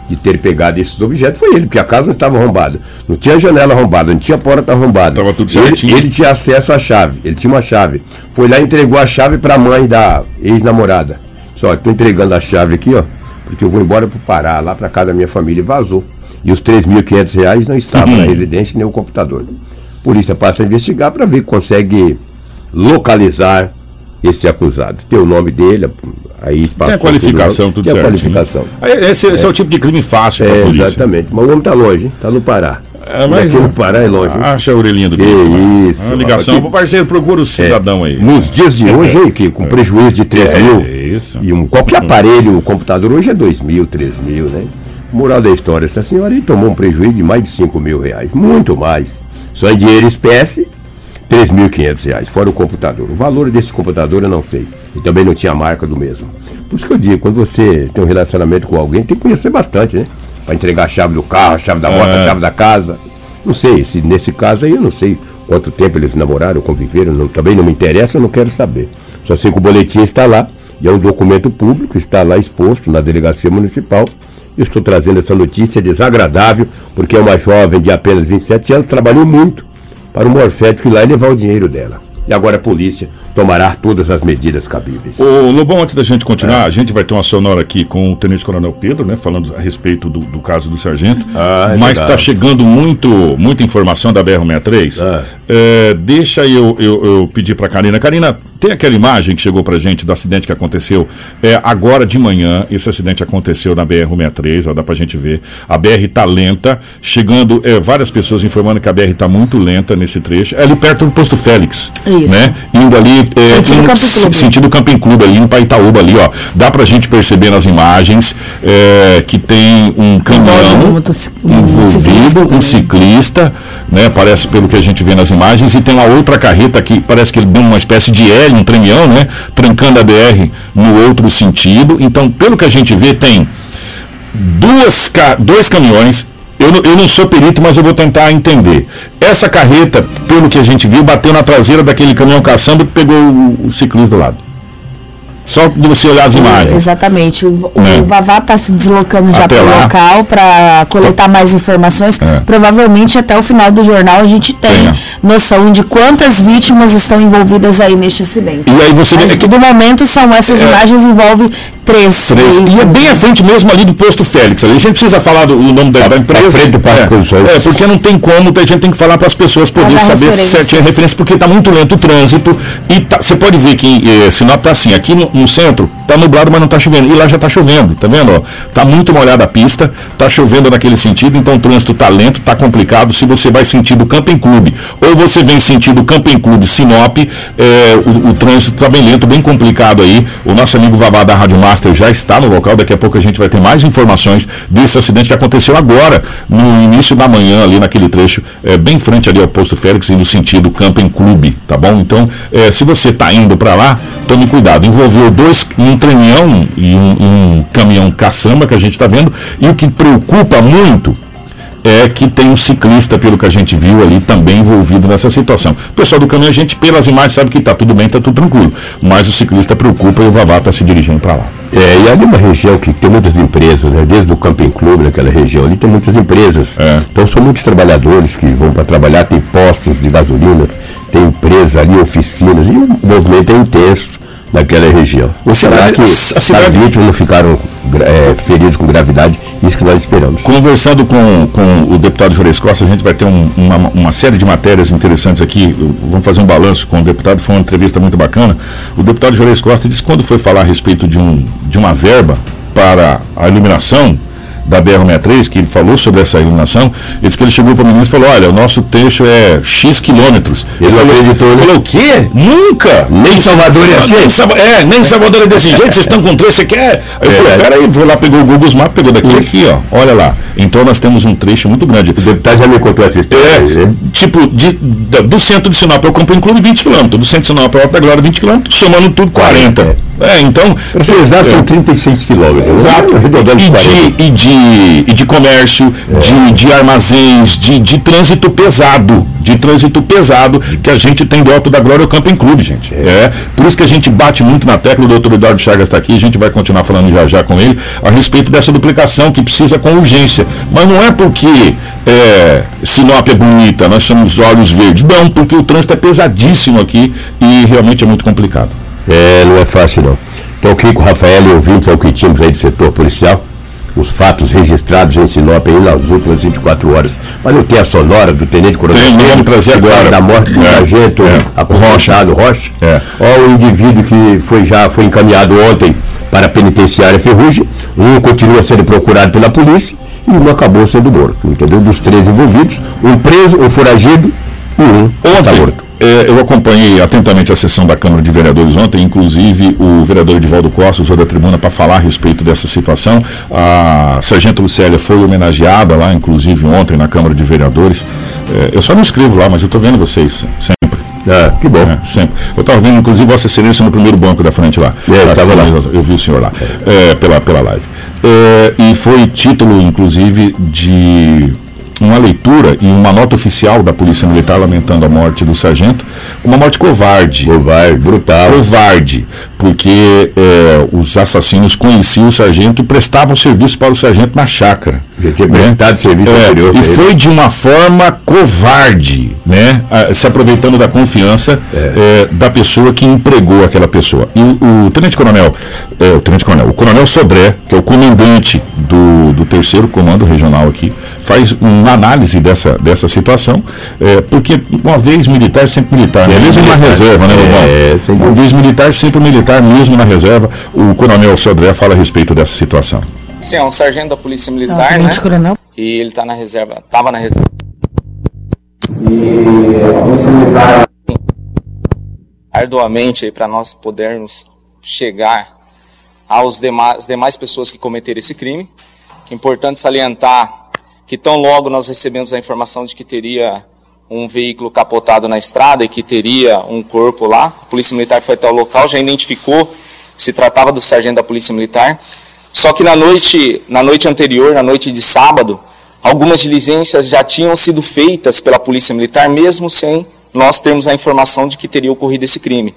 de ter pegado esses objetos foi ele, porque a casa não estava arrombada, não tinha janela arrombada, não tinha porta arrombada, tava tudo certinho. Ele, ele tinha acesso à chave, ele tinha uma chave, foi lá e entregou a chave para a mãe da ex-namorada. Só estou entregando a chave aqui, ó, porque eu vou embora para o Pará, lá para casa da minha família, e vazou. E os três mil e quinhentos reais não estavam na residência nem o computador. A polícia passa a investigar para ver que consegue localizar esse acusado. Tem o nome dele, aí tem a qualificação, tudo, tudo certo. Qualificação. Esse, esse é. é o tipo de crime fácil para é, a polícia. Exatamente, mas o homem está longe, está no Pará. É, mas aqui no Pará é longe. Acha a orelhinha do bicho. Isso. A ligação para o parceiro, procura o cidadão é. aí. Nos dias de hoje, aí, que com é. prejuízo de três mil. É isso. E um, qualquer aparelho, o computador hoje é dois mil, três mil, né? Moral da história, essa senhora aí tomou um prejuízo de mais de cinco mil reais. Muito mais. Só em dinheiro espécie. três mil e quinhentos reais, fora o computador. O valor desse computador eu não sei. E também não tinha a marca do mesmo. Por isso que eu digo, quando você tem um relacionamento com alguém, tem que conhecer bastante, né? Para entregar a chave do carro, a chave da moto, é. a chave da casa. Não sei, se nesse caso aí eu não sei quanto tempo eles namoraram, conviveram, não, também não me interessa, eu não quero saber. Só sei que o boletim está lá, e é um documento público, está lá exposto na delegacia municipal. Eu estou trazendo essa notícia desagradável, porque é uma jovem de apenas vinte e sete anos, trabalhou muito, para o morfético ir lá e levar o dinheiro dela. E agora a polícia tomará todas as medidas cabíveis. Ô Lobão, antes da gente continuar, é. a gente vai ter uma sonora aqui com o Tenente Coronel Pedro, né, falando a respeito do, do caso do sargento. Ah, é, mas está chegando muito, muita informação da B R cento e sessenta e três. Ah. É, deixa eu, eu, eu pedir para a Karina. Karina, tem aquela imagem que chegou para a gente do acidente que aconteceu é, agora de manhã. Esse acidente aconteceu na B R cento e sessenta e três, ó, dá para a gente ver. A B R está lenta, chegando é, várias pessoas informando que a B R está muito lenta nesse trecho. É ali perto do Posto Félix. Isso. Né? Indo ali é, sentido, um, Camping Clube. sentido Camping Clube ali, indo para Itaúba ali, ó. Dá pra gente perceber nas imagens é, que tem um caminhão envolvido, um ciclista, né? Parece pelo que a gente vê nas imagens, e tem uma outra carreta que parece que ele deu uma espécie de L, um tremião, né? Trancando a B R no outro sentido. Então, pelo que a gente vê, tem duas, dois caminhões. Eu não, eu não sou perito, mas eu vou tentar entender. Essa carreta, pelo que a gente viu, bateu na traseira daquele caminhão caçamba que pegou o, o ciclista do lado. Só de você olhar as imagens. Exatamente. O, é. o Vavá está se deslocando já para o local para coletar mais informações. É. Provavelmente até o final do jornal a gente tem Tenha. noção de quantas vítimas estão envolvidas aí neste acidente. E aí você Mas, vê que... do momento são essas é. imagens, envolve três. três. E é bem à frente mesmo ali do posto Félix. A gente precisa falar do, o nome da, da empresa. Frente do parque é. é, porque não tem como, a gente tem que falar para as pessoas poderem saber certinho a referência, porque está muito lento o trânsito. E tá, você pode ver que eh, Sinop está assim, aqui no, no centro está nublado, mas não está chovendo. E lá já está chovendo, tá vendo? Está muito molhada a pista, está chovendo naquele sentido, então o trânsito está lento, está complicado. Se você vai sentido Camping Clube, ou você vem sentido Camping Clube Sinop, eh, o, o trânsito está bem lento, bem complicado aí. O nosso amigo Vavá da Rádio Master já está no local, daqui a pouco a gente vai ter mais informações desse acidente que aconteceu agora, no início da manhã, ali naquele trecho, eh, bem em frente ali ao posto Félix e no sentido Camping Clube, tá bom? Então, eh, se você está indo para lá, tome cuidado. Envolveu dois, um trenhão e um, um caminhão caçamba que a gente está vendo, e o que preocupa muito é que tem um ciclista, pelo que a gente viu ali, também envolvido nessa situação. O pessoal do caminho, a gente, pelas imagens, sabe que está tudo bem, está tudo tranquilo, mas o ciclista preocupa e o Vavá está se dirigindo para lá. É, e ali é uma região que tem muitas empresas, né? Desde o Camping Clube, naquela região ali, tem muitas empresas. É. Então são muitos trabalhadores que vão para trabalhar, tem postos de gasolina, tem empresa ali, oficinas, e o movimento é intenso naquela região. O será que as vítimas não ficaram é, feridas com gravidade? Isso que nós esperamos. Conversando com, com o deputado Juarez Costa, a gente vai ter um, uma, uma série de matérias interessantes aqui. Vamos fazer um balanço com o deputado, foi uma entrevista muito bacana. O deputado Juarez Costa disse que quando foi falar a respeito de, um, de uma verba para a iluminação da B R cento e sessenta e três, que ele falou sobre essa iluminação, ele disse que ele chegou para o ministro e falou: olha, o nosso trecho é X quilômetros. Ele, ele falou, acreditou, ele falou, o quê? Nunca! Nem Salvador é assim. É, nem Salvador é desse jeito, vocês estão com trecho, você quer? Aí eu é, falei, peraí, vou lá, pegou o Google Maps, pegou daqui e aqui, ó, olha lá. Então nós temos um trecho muito grande. O deputado já me contou essa história. É, é. Tipo, de, do centro de Sinop ao Camping Clube, vinte quilômetros. Do centro de Sinop ao Alto da Glória, vinte quilômetros, somando tudo, quarenta. quarenta. É, então... Para ser exato, são trinta e seis quilômetros. Exato. E de, e, de, e de comércio, é. de, de armazéns, de, de trânsito pesado. De trânsito pesado que a gente tem do Alto da Glória ao Camping Clube, gente. É. é. Por isso que a gente bate muito na tecla, o doutor Eduardo Chagas está aqui, a gente vai continuar falando já já com ele, a respeito dessa duplicação que precisa com urgência. Mas não é porque é, Sinop é bonita, nós somos olhos verdes. Não, porque o trânsito é pesadíssimo aqui e realmente é muito complicado. É, não é fácil não. Então eu queria que o Rafael e ouvintes ao que tínhamos aí do setor policial, os fatos registrados em Sinop aí nas últimas vinte e quatro horas. Olha, eu tenho a sonora do Tenente Coronel. Tem mesmo, trazer agora. Da morte do sargento é, é, acorrochado, Rocha. É. Olha o indivíduo que foi, já foi encaminhado ontem para a penitenciária Ferrugem. Um continua sendo procurado pela polícia e um acabou sendo morto, entendeu? Dos três envolvidos, um preso, um foragido e um está morto. É, eu acompanhei atentamente a sessão da Câmara de Vereadores ontem, inclusive o vereador Edivaldo Costa usou da tribuna para falar a respeito dessa situação. A sargento Lucélia foi homenageada lá, inclusive ontem na Câmara de Vereadores. É, eu só não escrevo lá, mas eu estou vendo vocês sempre. É, que bom. É, sempre. Eu estava vendo, inclusive, Vossa Excelência no primeiro banco da frente lá. É, eu estava lá. Eu vi o senhor lá, é, pela, pela live. É, e foi título, inclusive, de... uma leitura e uma nota oficial da Polícia Militar lamentando a morte do sargento, uma morte covarde. Covarde, brutal. Covarde, porque é, os assassinos conheciam o sargento e prestavam serviço para o sargento na chácara. Já tinha prestado né? serviço é, anterior. E foi de uma forma covarde, né? A, se aproveitando da confiança é. É, da pessoa que empregou aquela pessoa. E o, o Tenente Coronel, é, o Tenente Coronel, o Coronel Sodré, que é o comandante do, do terceiro comando regional aqui, faz um na análise dessa, dessa situação, é, porque uma vez militar, sempre militar, né? Mesmo militar, na reserva, né, Lobão? É, uma vez militar, sempre militar, mesmo na reserva. O Coronel Sodré fala a respeito dessa situação. Sim, é um sargento da Polícia Militar, não, né? E ele tá na reserva, tava na reserva. E a Polícia Militar arduamente para nós podermos chegar aos demais, demais pessoas que cometeram esse crime. É importante salientar que tão logo nós recebemos a informação de que teria um veículo capotado na estrada e que teria um corpo lá. A Polícia Militar foi até o local, já identificou que se tratava do sargento da Polícia Militar. Só que na noite, na noite anterior, na noite de sábado, algumas diligências já tinham sido feitas pela Polícia Militar, mesmo sem nós termos a informação de que teria ocorrido esse crime.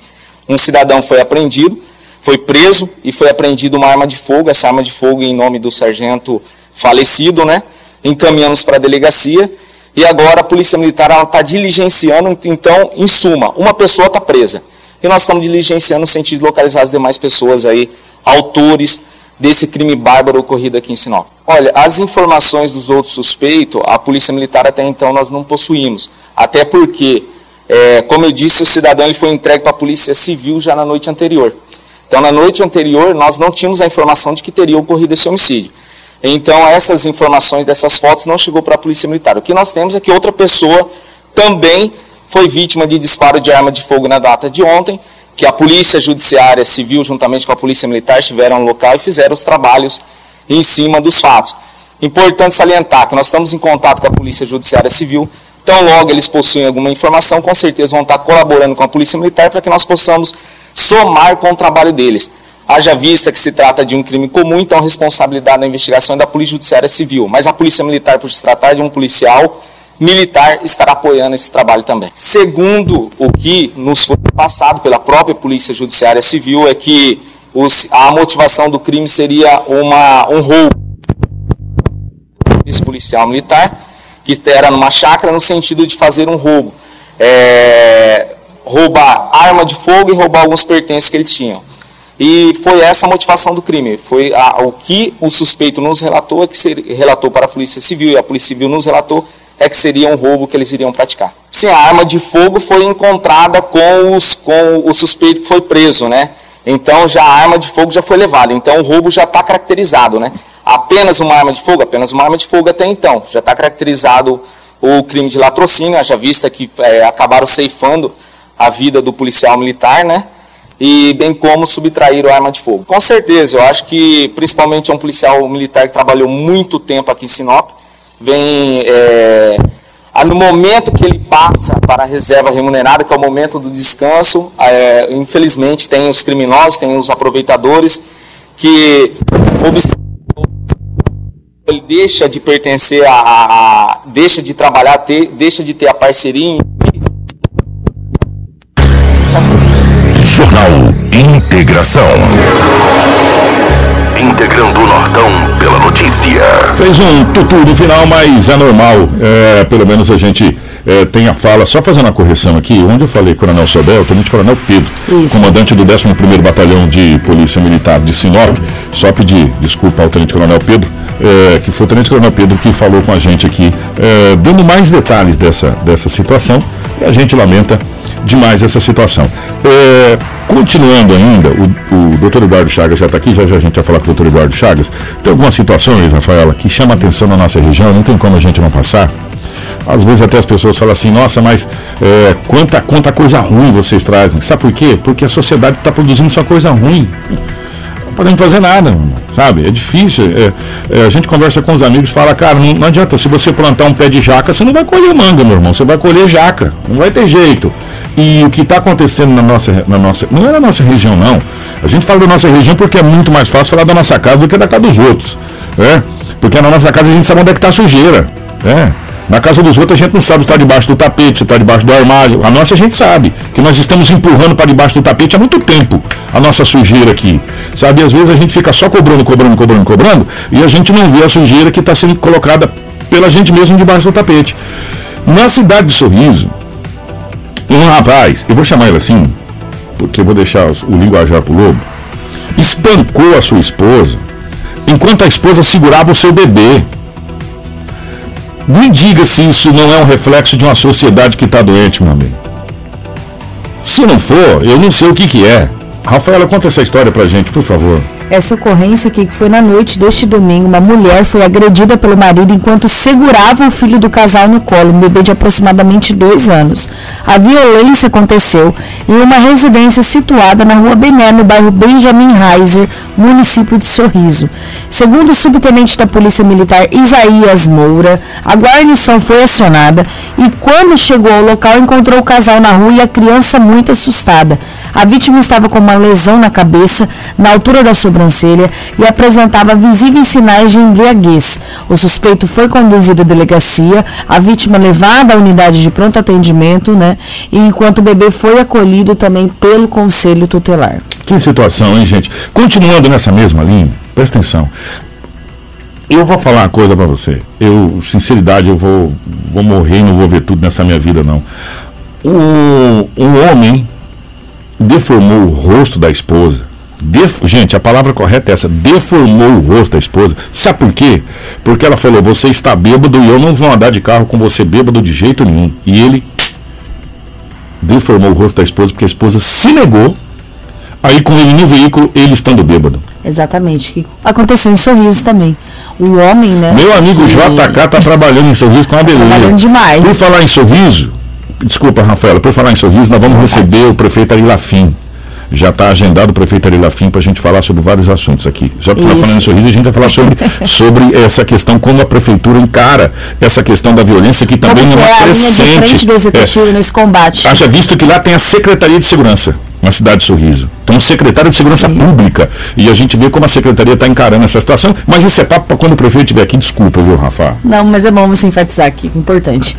Um cidadão foi apreendido, foi preso e foi apreendida uma arma de fogo, essa arma de fogo em nome do sargento falecido, né? Encaminhamos para a delegacia e agora a Polícia Militar está diligenciando, então, em suma, uma pessoa está presa. E nós estamos diligenciando no sentido de localizar as demais pessoas aí, autores desse crime bárbaro ocorrido aqui em Sinop. Olha, as informações dos outros suspeitos, a Polícia Militar até então nós não possuímos, até porque, é, como eu disse, o cidadão ele foi entregue para a Polícia Civil já na noite anterior. Então, na noite anterior, nós não tínhamos a informação de que teria ocorrido esse homicídio. Então, essas informações dessas fotos não chegou para a Polícia Militar. O que nós temos é que outra pessoa também foi vítima de disparo de arma de fogo na data de ontem, que a Polícia Judiciária Civil, juntamente com a Polícia Militar, estiveram no local e fizeram os trabalhos em cima dos fatos. Importante salientar que nós estamos em contato com a Polícia Judiciária Civil, então logo eles possuem alguma informação, com certeza vão estar colaborando com a Polícia Militar para que nós possamos somar com o trabalho deles. Haja vista que se trata de um crime comum, então a responsabilidade da investigação é da Polícia Judiciária Civil, mas a Polícia Militar, por se tratar de um policial militar, estará apoiando esse trabalho também. Segundo o que nos foi passado pela própria Polícia Judiciária Civil, é que os, a motivação do crime seria uma, um roubo. Esse policial militar, que era numa chácara, no sentido de fazer um roubo. É, roubar arma de fogo e roubar alguns pertences que ele tinha. E foi essa a motivação do crime. Foi a, o que o suspeito nos relatou, é que se relatou para a Polícia Civil, e a Polícia Civil nos relatou, é que seria um roubo que eles iriam praticar. Sim, a arma de fogo foi encontrada com, os, com o suspeito que foi preso, né? Então, já a arma de fogo já foi levada. Então, o roubo já está caracterizado, né? Apenas uma arma de fogo? Apenas uma arma de fogo até então. Já está caracterizado o crime de latrocínio, já vista que é, acabaram ceifando a vida do policial militar, né? E bem como subtraíram a arma de fogo. Com certeza, eu acho que principalmente é um policial militar que trabalhou muito tempo aqui em Sinop, vem é, no momento que ele passa para a reserva remunerada, que é o momento do descanso, é, infelizmente tem os criminosos, tem os aproveitadores, que ele deixa de pertencer, a, a, a deixa de trabalhar, ter, deixa de ter a parceria. Jornal Integração. Integrando o Nortão pela notícia. Fez um tutu no final, mas é normal. É, pelo menos a gente é, tem a fala. Só fazendo a correção aqui, onde eu falei Coronel Sobel, Tenente Coronel Pedro, isso. Comandante do décimo primeiro Batalhão de Polícia Militar de Sinop. Só pedir desculpa ao Tenente Coronel Pedro, é, que foi o Tenente Coronel Pedro que falou com a gente aqui, é, dando mais detalhes dessa, dessa situação. E a gente lamenta demais essa situação. É, continuando ainda, o, o doutor Eduardo Chagas já está aqui, já, já a gente vai falar com o doutor Eduardo Chagas. Tem algumas situações, Rafaela, que chamam atenção na nossa região, não tem como a gente não passar. Às vezes até as pessoas falam assim, nossa, mas é, quanta, quanta coisa ruim vocês trazem. Sabe por quê? Porque a sociedade está produzindo só coisa ruim. Não podemos fazer nada, sabe? É difícil. É, é, a gente conversa com os amigos e fala, cara, não, não adianta, se você plantar um pé de jaca, você não vai colher manga, meu irmão, você vai colher jaca, não vai ter jeito. E o que está acontecendo na nossa, na nossa... Não é na nossa região, não. A gente fala da nossa região porque é muito mais fácil falar da nossa casa do que da casa dos outros. Né? Porque na nossa casa a gente sabe onde é que está a sujeira. Né? Na casa dos outros a gente não sabe se está debaixo do tapete, se está debaixo do armário. A nossa a gente sabe que nós estamos empurrando para debaixo do tapete há muito tempo a nossa sujeira aqui. Sabe, às vezes a gente fica só cobrando, cobrando, cobrando, cobrando e a gente não vê a sujeira que está sendo colocada pela gente mesmo debaixo do tapete. Na cidade de Sorriso, um rapaz, eu vou chamar ele assim, porque eu vou deixar o linguajar pro lobo, espancou a sua esposa, enquanto a esposa segurava o seu bebê. Me diga se isso não é um reflexo de uma sociedade que está doente, meu amigo. Se não for, eu não sei o que que é. Rafaela, conta essa história pra gente, por favor. Essa ocorrência aqui, que foi na noite deste domingo, uma mulher foi agredida pelo marido enquanto segurava o filho do casal no colo, um bebê de aproximadamente dois anos. A violência aconteceu em uma residência situada na rua Bené, no bairro Benjamin Reiser, município de Sorriso. Segundo o subtenente da Polícia Militar, Isaías Moura, a guarnição foi acionada e quando chegou ao local, encontrou o casal na rua e a criança muito assustada. A vítima estava com uma lesão na cabeça, na altura da sobrancelha, e apresentava visíveis sinais de embriaguez. O suspeito foi conduzido à delegacia, a vítima levada à unidade de pronto atendimento, né? E enquanto o bebê foi acolhido também pelo Conselho Tutelar. Que situação, hein, gente? Continuando nessa mesma linha, presta atenção. Eu vou falar uma coisa pra você. Eu, sinceridade, eu vou, vou morrer e não vou ver tudo nessa minha vida, não. O, um homem deformou o rosto da esposa. Def... Gente, a palavra correta é essa. Deformou o rosto da esposa. Sabe por quê? Porque ela falou: você está bêbado e eu não vou andar de carro com você bêbado de jeito nenhum. E ele deformou o rosto da esposa porque a esposa se negou. Aí com ele no veículo, ele estando bêbado. Exatamente. Aconteceu em Sorriso também. O homem, né? Meu amigo que... J K tá trabalhando em Sorriso com uma beleza. Trabalhando demais. Por falar em Sorriso, desculpa, Rafaela, por falar em Sorriso, nós vamos receber o prefeito Ari Lafim. Já está agendado o prefeito Ari Lafim para a gente falar sobre vários assuntos aqui. Só que nós falamos em Sorriso, a gente vai falar sobre, sobre essa questão, como a prefeitura encara essa questão da violência, que também não é crescente. É, nesse combate. Haja visto que lá tem a Secretaria de Segurança na cidade de Sorriso. Então, secretário de Segurança Sim. Pública. E a gente vê como a secretaria está encarando essa situação. Mas isso é papo para quando o prefeito estiver aqui. Desculpa, viu, Rafa? Não, mas é bom você enfatizar aqui. Importante.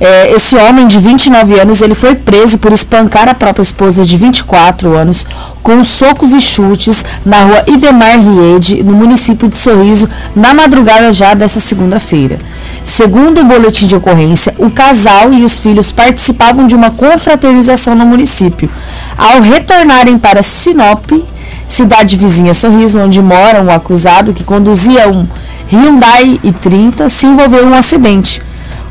É, esse homem de vinte e nove anos, ele foi preso por espancar a própria esposa de vinte e quatro anos com socos e chutes na rua Idemar Riede, no município de Sorriso, na madrugada já dessa segunda-feira. Segundo o boletim de ocorrência, o casal e os filhos participavam de uma confraternização no município. Ao retornarem para Sinop, cidade vizinha Sorriso, onde mora um acusado que conduzia um Hyundai i trinta, se envolveu em um acidente.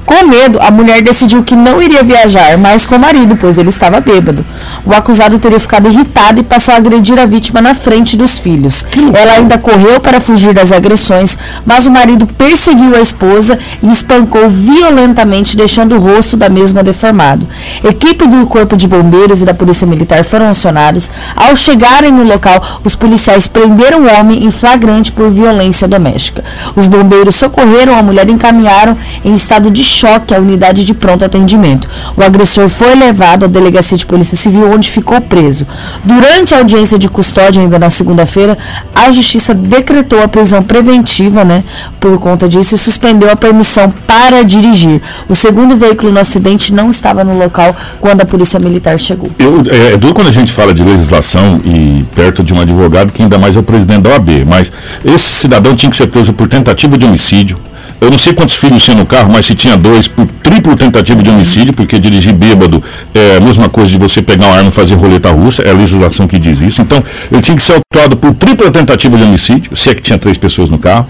Com medo, a mulher decidiu que não iria viajar mais com o marido, pois ele estava bêbado. O acusado teria ficado irritado e passou a agredir a vítima na frente dos filhos. Ela ainda correu para fugir das agressões, mas o marido perseguiu a esposa e espancou violentamente, deixando o rosto da mesma deformado. Equipe do Corpo de Bombeiros e da Polícia Militar foram acionados. Ao chegarem no local, os policiais prenderam o homem em flagrante por violência doméstica. Os bombeiros socorreram a mulher e encaminharam em estado de choque à unidade de pronto atendimento. O agressor foi levado à delegacia de polícia civil, onde ficou preso. Durante a audiência de custódia, ainda na segunda-feira, a justiça decretou a prisão preventiva, né, por conta disso, e suspendeu a permissão para dirigir. O segundo veículo no acidente não estava no local quando a polícia militar chegou. Eu, é, é duro quando a gente fala de legislação e perto de um advogado, que ainda mais é o presidente da O A B, mas esse cidadão tinha que ser preso por tentativa de homicídio. Eu não sei quantos filhos tinha no carro, mas se tinha dois, por triplo tentativa de homicídio, porque dirigir bêbado é a mesma coisa de você pegar uma arma e fazer roleta russa, é a legislação que diz isso. Então, ele tinha que ser autuado por tripla tentativa de homicídio, se é que tinha três pessoas no carro,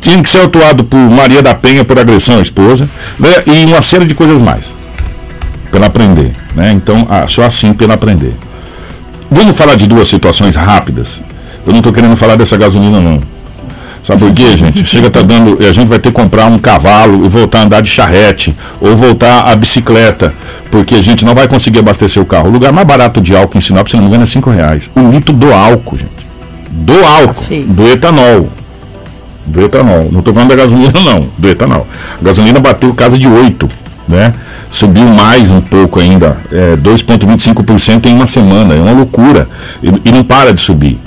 tinha que ser autuado por Maria da Penha por agressão à esposa, né, e uma série de coisas mais, pela aprender, né? Então, ah, só assim pela aprender. Vamos falar de duas situações rápidas. Eu não estou querendo falar dessa gasolina, não. Sabe por quê, gente? Chega tá dando, a gente vai ter que comprar um cavalo e voltar a andar de charrete, ou voltar a bicicleta, porque a gente não vai conseguir abastecer o carro. O lugar mais barato de álcool em Sinop, se não me engano, é cinco reais. O litro do álcool, gente. Do álcool, ah, do etanol. Do etanol. Não tô falando da gasolina, não. Do etanol. A gasolina bateu casa de oito, né? Subiu mais um pouco ainda, é, dois vírgula vinte e cinco por cento em uma semana. É uma loucura. E, e não para de subir.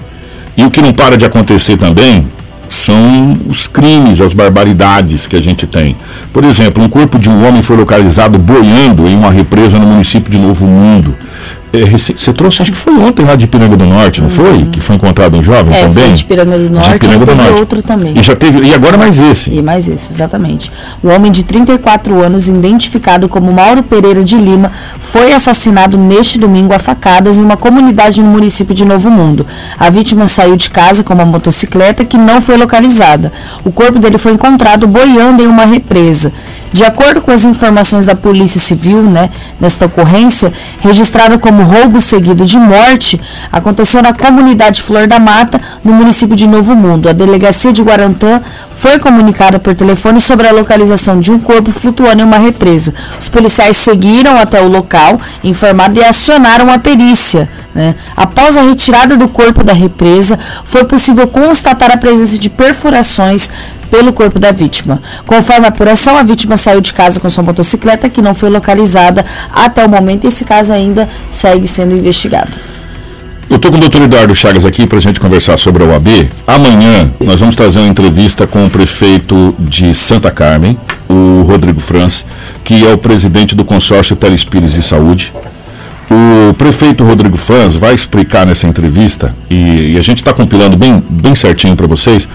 E o que não para de acontecer também são os crimes, as barbaridades que a gente tem. Por exemplo, um corpo de um homem foi localizado boiando em uma represa no município de Novo Mundo. É, você trouxe, acho que foi ontem lá de Ipiranga do Norte, não uhum. foi? Que foi encontrado um jovem é, também? Foi de Ipiranga do Norte, de Ipiranga e do Norte. Outro também. E, já teve, e agora mais esse. E mais esse, exatamente. O homem de trinta e quatro anos, identificado como Mauro Pereira de Lima, foi assassinado neste domingo a facadas em uma comunidade no município de Novo Mundo. A vítima saiu de casa com uma motocicleta que não foi localizada. O corpo dele foi encontrado boiando em uma represa. De acordo com as informações da Polícia Civil, né, nesta ocorrência, registrado como roubo seguido de morte, aconteceu na comunidade Flor da Mata, no município de Novo Mundo. A delegacia de Guarantã foi comunicada por telefone sobre a localização de um corpo flutuando em uma represa. Os policiais seguiram até o local informado e acionaram a perícia, né? Após a retirada do corpo da represa, foi possível constatar a presença de perfurações pelo corpo da vítima. Conforme a apuração, a vítima saiu de casa com sua motocicleta, que não foi localizada até o momento, e esse caso ainda segue sendo investigado. Eu estou com o doutor Eduardo Chagas aqui para a gente conversar sobre a O A B. Amanhã nós vamos trazer uma entrevista com o prefeito de Santa Carmen, o Rodrigo Franz, que é o presidente do Consórcio Telespires de Saúde. O prefeito Rodrigo Franz vai explicar nessa entrevista, e, e a gente está compilando bem, bem certinho para vocês,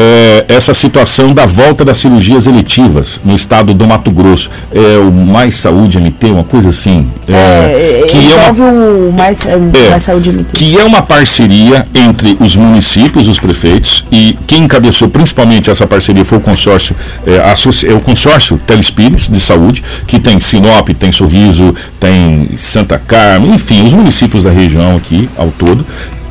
é, essa situação da volta das cirurgias eletivas no estado do Mato Grosso. É o Mais Saúde M T, uma coisa assim. É, é, que envolve é uma, o mais, é, mais Saúde M T. Que é uma parceria entre os municípios, os prefeitos, e quem encabeçou principalmente essa parceria foi o consórcio, é, a, é o consórcio Telespires de Saúde, que tem Sinop, tem Sorriso, tem Santa Carmen, enfim, os municípios da região aqui ao todo.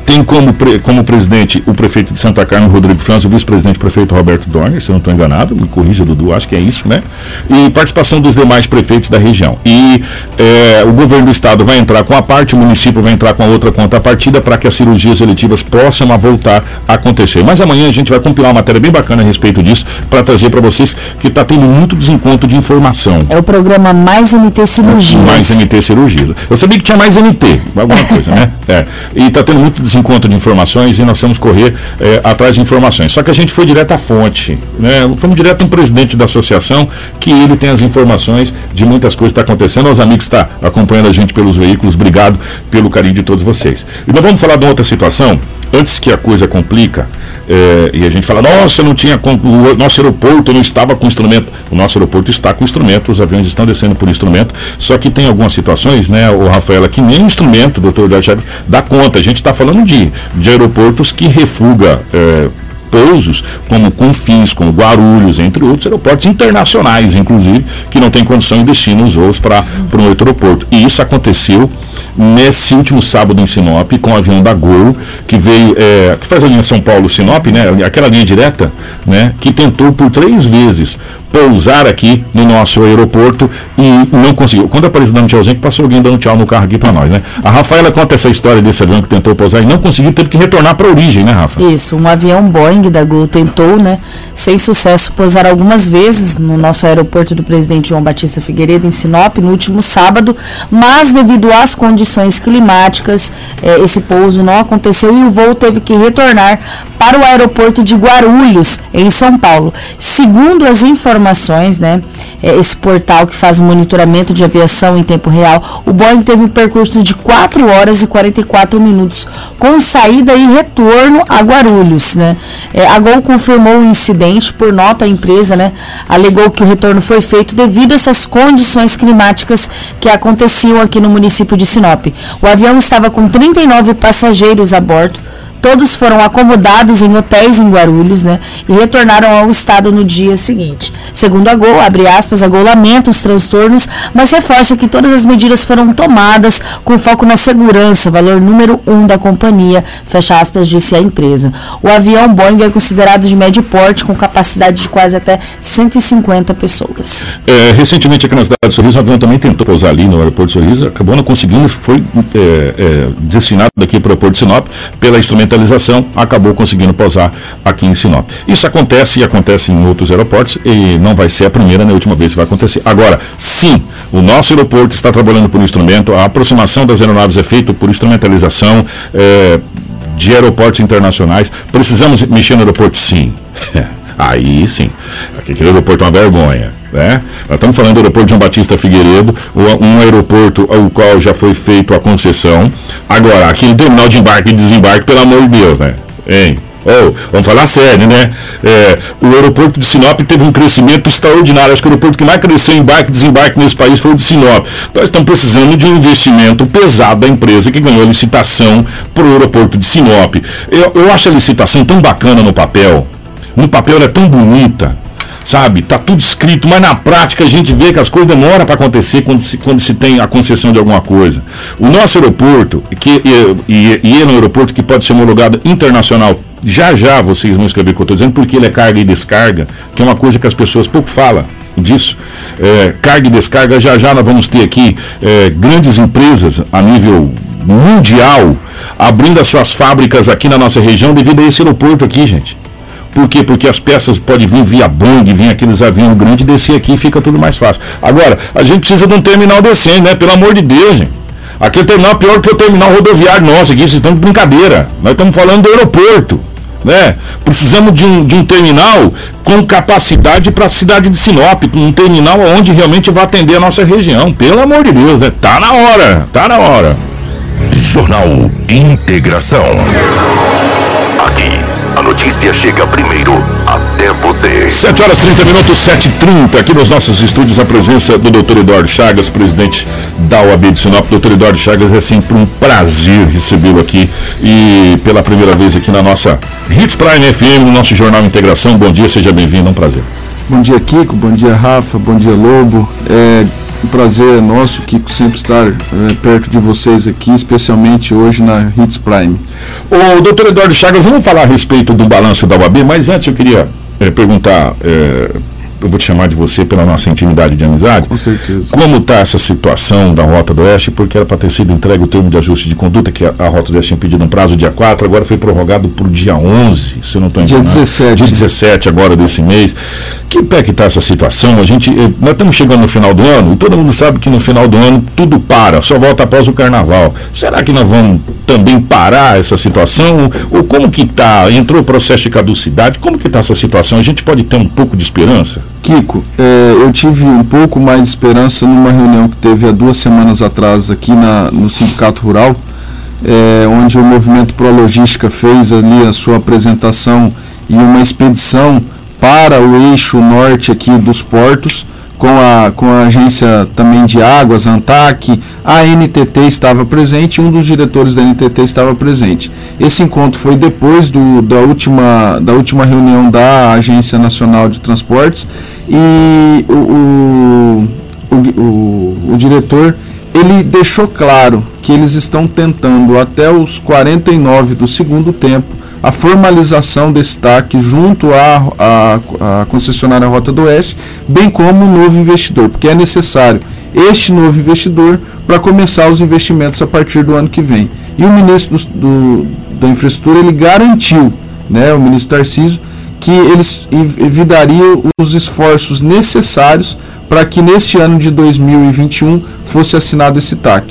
Tem como, como presidente o prefeito de Santa Carmen, Rodrigo Franz, o vice-presidente prefeito Roberto Dorner, se eu não estou enganado, me corrija, Dudu, acho que é isso, né? E participação dos demais prefeitos da região. E é, o governo do estado vai entrar com a parte, o município vai entrar com a outra contrapartida para que as cirurgias eletivas possam voltar a acontecer. Mas amanhã a gente vai compilar uma matéria bem bacana a respeito disso para trazer para vocês, que está tendo muito desencontro de informação. É o programa Mais M T Cirurgias. Mais M T Cirurgias. Eu sabia que tinha Mais M T, alguma coisa, né? É. E está tendo muito desencontro. Encontro de informações, e nós vamos correr é, atrás de informações. Só que a gente foi direto à fonte, né? Fomos direto ao presidente da associação, que ele tem as informações de muitas coisas que está acontecendo. Os amigos estão acompanhando a gente pelos veículos, obrigado pelo carinho de todos vocês. E nós vamos falar de uma outra situação, antes que a coisa complica, é, e a gente fala, nossa, não tinha, o nosso aeroporto não estava com instrumento. O nosso aeroporto está com instrumento, os aviões estão descendo por instrumento, só que tem algumas situações, né, o Rafaela, que nem instrumento, doutor Chaves, dá conta. A gente está falando De, de aeroportos que refuga é, pousos como Confins, como Guarulhos, entre outros aeroportos internacionais, inclusive, que não tem condição de destino os voos para um outro aeroporto. E isso aconteceu nesse último sábado em Sinop, com o avião da Gol, que veio, é, que faz a linha São Paulo-Sinop, né, aquela linha direta, né, que tentou por três vezes pousar aqui no nosso aeroporto e não conseguiu. Quando apareceu dando tchauzinho, que passou alguém dando tchau no carro aqui pra nós, né? A Rafaela conta essa história desse avião que tentou pousar e não conseguiu, teve que retornar pra origem, né, Rafa? Isso, um avião Boeing da Gol tentou, né, sem sucesso, pousar algumas vezes no nosso aeroporto do presidente João Batista Figueiredo, em Sinop, no último sábado, mas devido às condições climáticas, eh, esse pouso não aconteceu e o voo teve que retornar para o aeroporto de Guarulhos, em São Paulo. Segundo as informações informações, né, esse portal que faz o monitoramento de aviação em tempo real, o Boeing teve um percurso de quatro horas e quarenta e quatro minutos com saída e retorno a Guarulhos, né. É, a Gol confirmou o incidente por nota, a empresa, né, alegou que o retorno foi feito devido a essas condições climáticas que aconteciam aqui no município de Sinop. O avião estava com trinta e nove passageiros a bordo. Todos foram acomodados em hotéis em Guarulhos, né, e retornaram ao estado no dia seguinte. Segundo a Gol, abre aspas, a Gol lamenta os transtornos, mas reforça que todas as medidas foram tomadas com foco na segurança, valor número um da companhia, fecha aspas, disse a empresa. O avião Boeing é considerado de médio porte, com capacidade de quase até cento e cinquenta pessoas. É, recentemente aqui na cidade de Sorriso, o avião também tentou pousar ali no aeroporto de Sorriso, acabou não conseguindo, foi é, é, destinado aqui para o aeroporto de Sinop, pela instrumentação acabou conseguindo pousar aqui em Sinop. Isso acontece e acontece em outros aeroportos, e não vai ser a primeira nem a última vez que vai acontecer. Agora, sim, o nosso aeroporto está trabalhando por instrumento, a aproximação das aeronaves é feita por instrumentalização é, de aeroportos internacionais. Precisamos mexer no aeroporto? Sim. Aí sim, aquele aeroporto é uma vergonha, né? Nós estamos falando do aeroporto João Batista Figueiredo, um aeroporto ao qual já foi feito a concessão. Agora, aquele terminal de embarque e desembarque, pelo amor de Deus, né? Hein? Oh, vamos falar sério, né? É, o aeroporto de Sinop teve um crescimento extraordinário. Acho que o aeroporto que mais cresceu em embarque e desembarque nesse país foi o de Sinop. Nós estamos precisando de um investimento pesado da empresa que ganhou a licitação para o aeroporto de Sinop. Eu, eu acho a licitação tão bacana no papel. No papel ela é tão bonita, sabe? Tá tudo escrito, mas na prática a gente vê que as coisas demoram para acontecer quando se, quando se tem a concessão de alguma coisa. O nosso aeroporto, que, e, e, e é um aeroporto que pode ser homologado internacional, já já vocês vão escrever o que eu estou dizendo, porque ele é carga e descarga, que é uma coisa que as pessoas pouco falam disso. É, carga e descarga, já já nós vamos ter aqui é, grandes empresas a nível mundial abrindo as suas fábricas aqui na nossa região devido a esse aeroporto aqui, gente. Por quê? Porque as peças podem vir via Boeing, vir aqueles aviões grandes, descer aqui e fica tudo mais fácil. Agora, a gente precisa de um terminal decente, né? Pelo amor de Deus, gente. Aquele terminal é pior que o terminal rodoviário nosso aqui, vocês estão de brincadeira. Nós estamos falando do aeroporto. né? Precisamos de um, de um terminal com capacidade para a cidade de Sinop, um terminal onde realmente vai atender a nossa região. Pelo amor de Deus, né? Tá na hora, tá na hora. Jornal Integração. Aqui, a notícia chega primeiro até você. sete horas e trinta minutos, sete e trinta, aqui nos nossos estúdios, a presença do doutor Eduardo Chagas, presidente da U A B de Sinop. doutor Eduardo Chagas, é sempre um prazer recebê-lo aqui e pela primeira vez aqui na nossa Hits Prime F M, no nosso Jornal Integração. Bom dia, seja bem-vindo, é um prazer. Bom dia, Kiko, bom dia, Rafa, bom dia, Lobo. É... O prazer é nosso, Kiko, sempre estar é, perto de vocês aqui, especialmente hoje na Hits Prime. Ô, doutor Eduardo Chagas, vamos falar a respeito do balanço da U A B, mas antes eu queria é, perguntar, é, eu vou te chamar de você pela nossa intimidade de amizade. Com certeza. Como está essa situação da Rota do Oeste, porque era para ter sido entregue o termo de ajuste de conduta, que a, a Rota do Oeste tinha pedido um prazo dia quatro, agora foi prorrogado para o dia onze, se eu não estou enganado. Dia dezessete. Dia dezessete agora desse mês. Que pé que está essa situação? A gente, nós estamos chegando no final do ano e todo mundo sabe que no final do ano tudo para, só volta após o carnaval. Será que nós vamos também parar essa situação? Ou como que está? Entrou o processo de caducidade? Como que está essa situação? A gente pode ter um pouco de esperança? Kiko, é, eu tive um pouco mais de esperança numa reunião que teve há duas semanas atrás aqui na, no Sindicato Rural, é, onde o Movimento Pro Logística fez ali a sua apresentação e uma expedição para o eixo norte aqui dos portos, com a, com a agência também de águas, ANTAC, a N T T estava presente, um dos diretores da N T T estava presente. Esse encontro foi depois do, da, última, da última reunião da Agência Nacional de Transportes, e o, o, o, o, o diretor, ele deixou claro que eles estão tentando até os quarenta e nove do segundo tempo a formalização desse T A C junto à, à, à concessionária Rota do Oeste, bem como o novo investidor, porque é necessário este novo investidor para começar os investimentos a partir do ano que vem. E o ministro do, do, da infraestrutura, ele garantiu, né, o ministro Tarcísio, que eles evitariam os esforços necessários para que neste ano de dois mil e vinte e um fosse assinado esse T A C.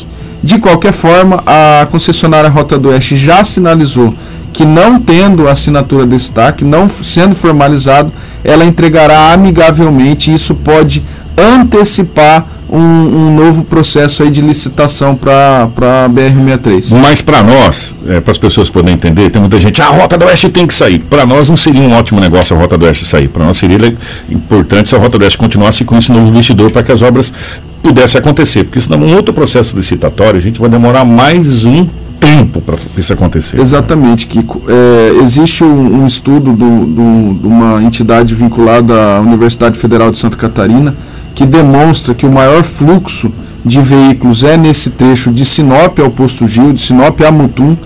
De qualquer forma, a concessionária Rota do Oeste já sinalizou que, não tendo a assinatura desse T A C, não sendo formalizado, ela entregará amigavelmente, e isso pode antecipar um, um novo processo aí de licitação para a B R sessenta e três. Mas para nós, é, para as pessoas poderem entender, tem muita gente, ah, a Rota do Oeste tem que sair. Para nós não seria um ótimo negócio a Rota do Oeste sair. Para nós seria importante se a Rota do Oeste continuasse com esse novo investidor para que as obras pudessem acontecer, porque senão um outro processo licitatório, a gente vai demorar mais um tempo para isso acontecer. Exatamente, Kiko. É, existe um, um estudo do, do, de uma entidade vinculada à Universidade Federal de Santa Catarina que demonstra que o maior fluxo de veículos é nesse trecho de Sinop ao Posto Gil, de Sinop a Mutum.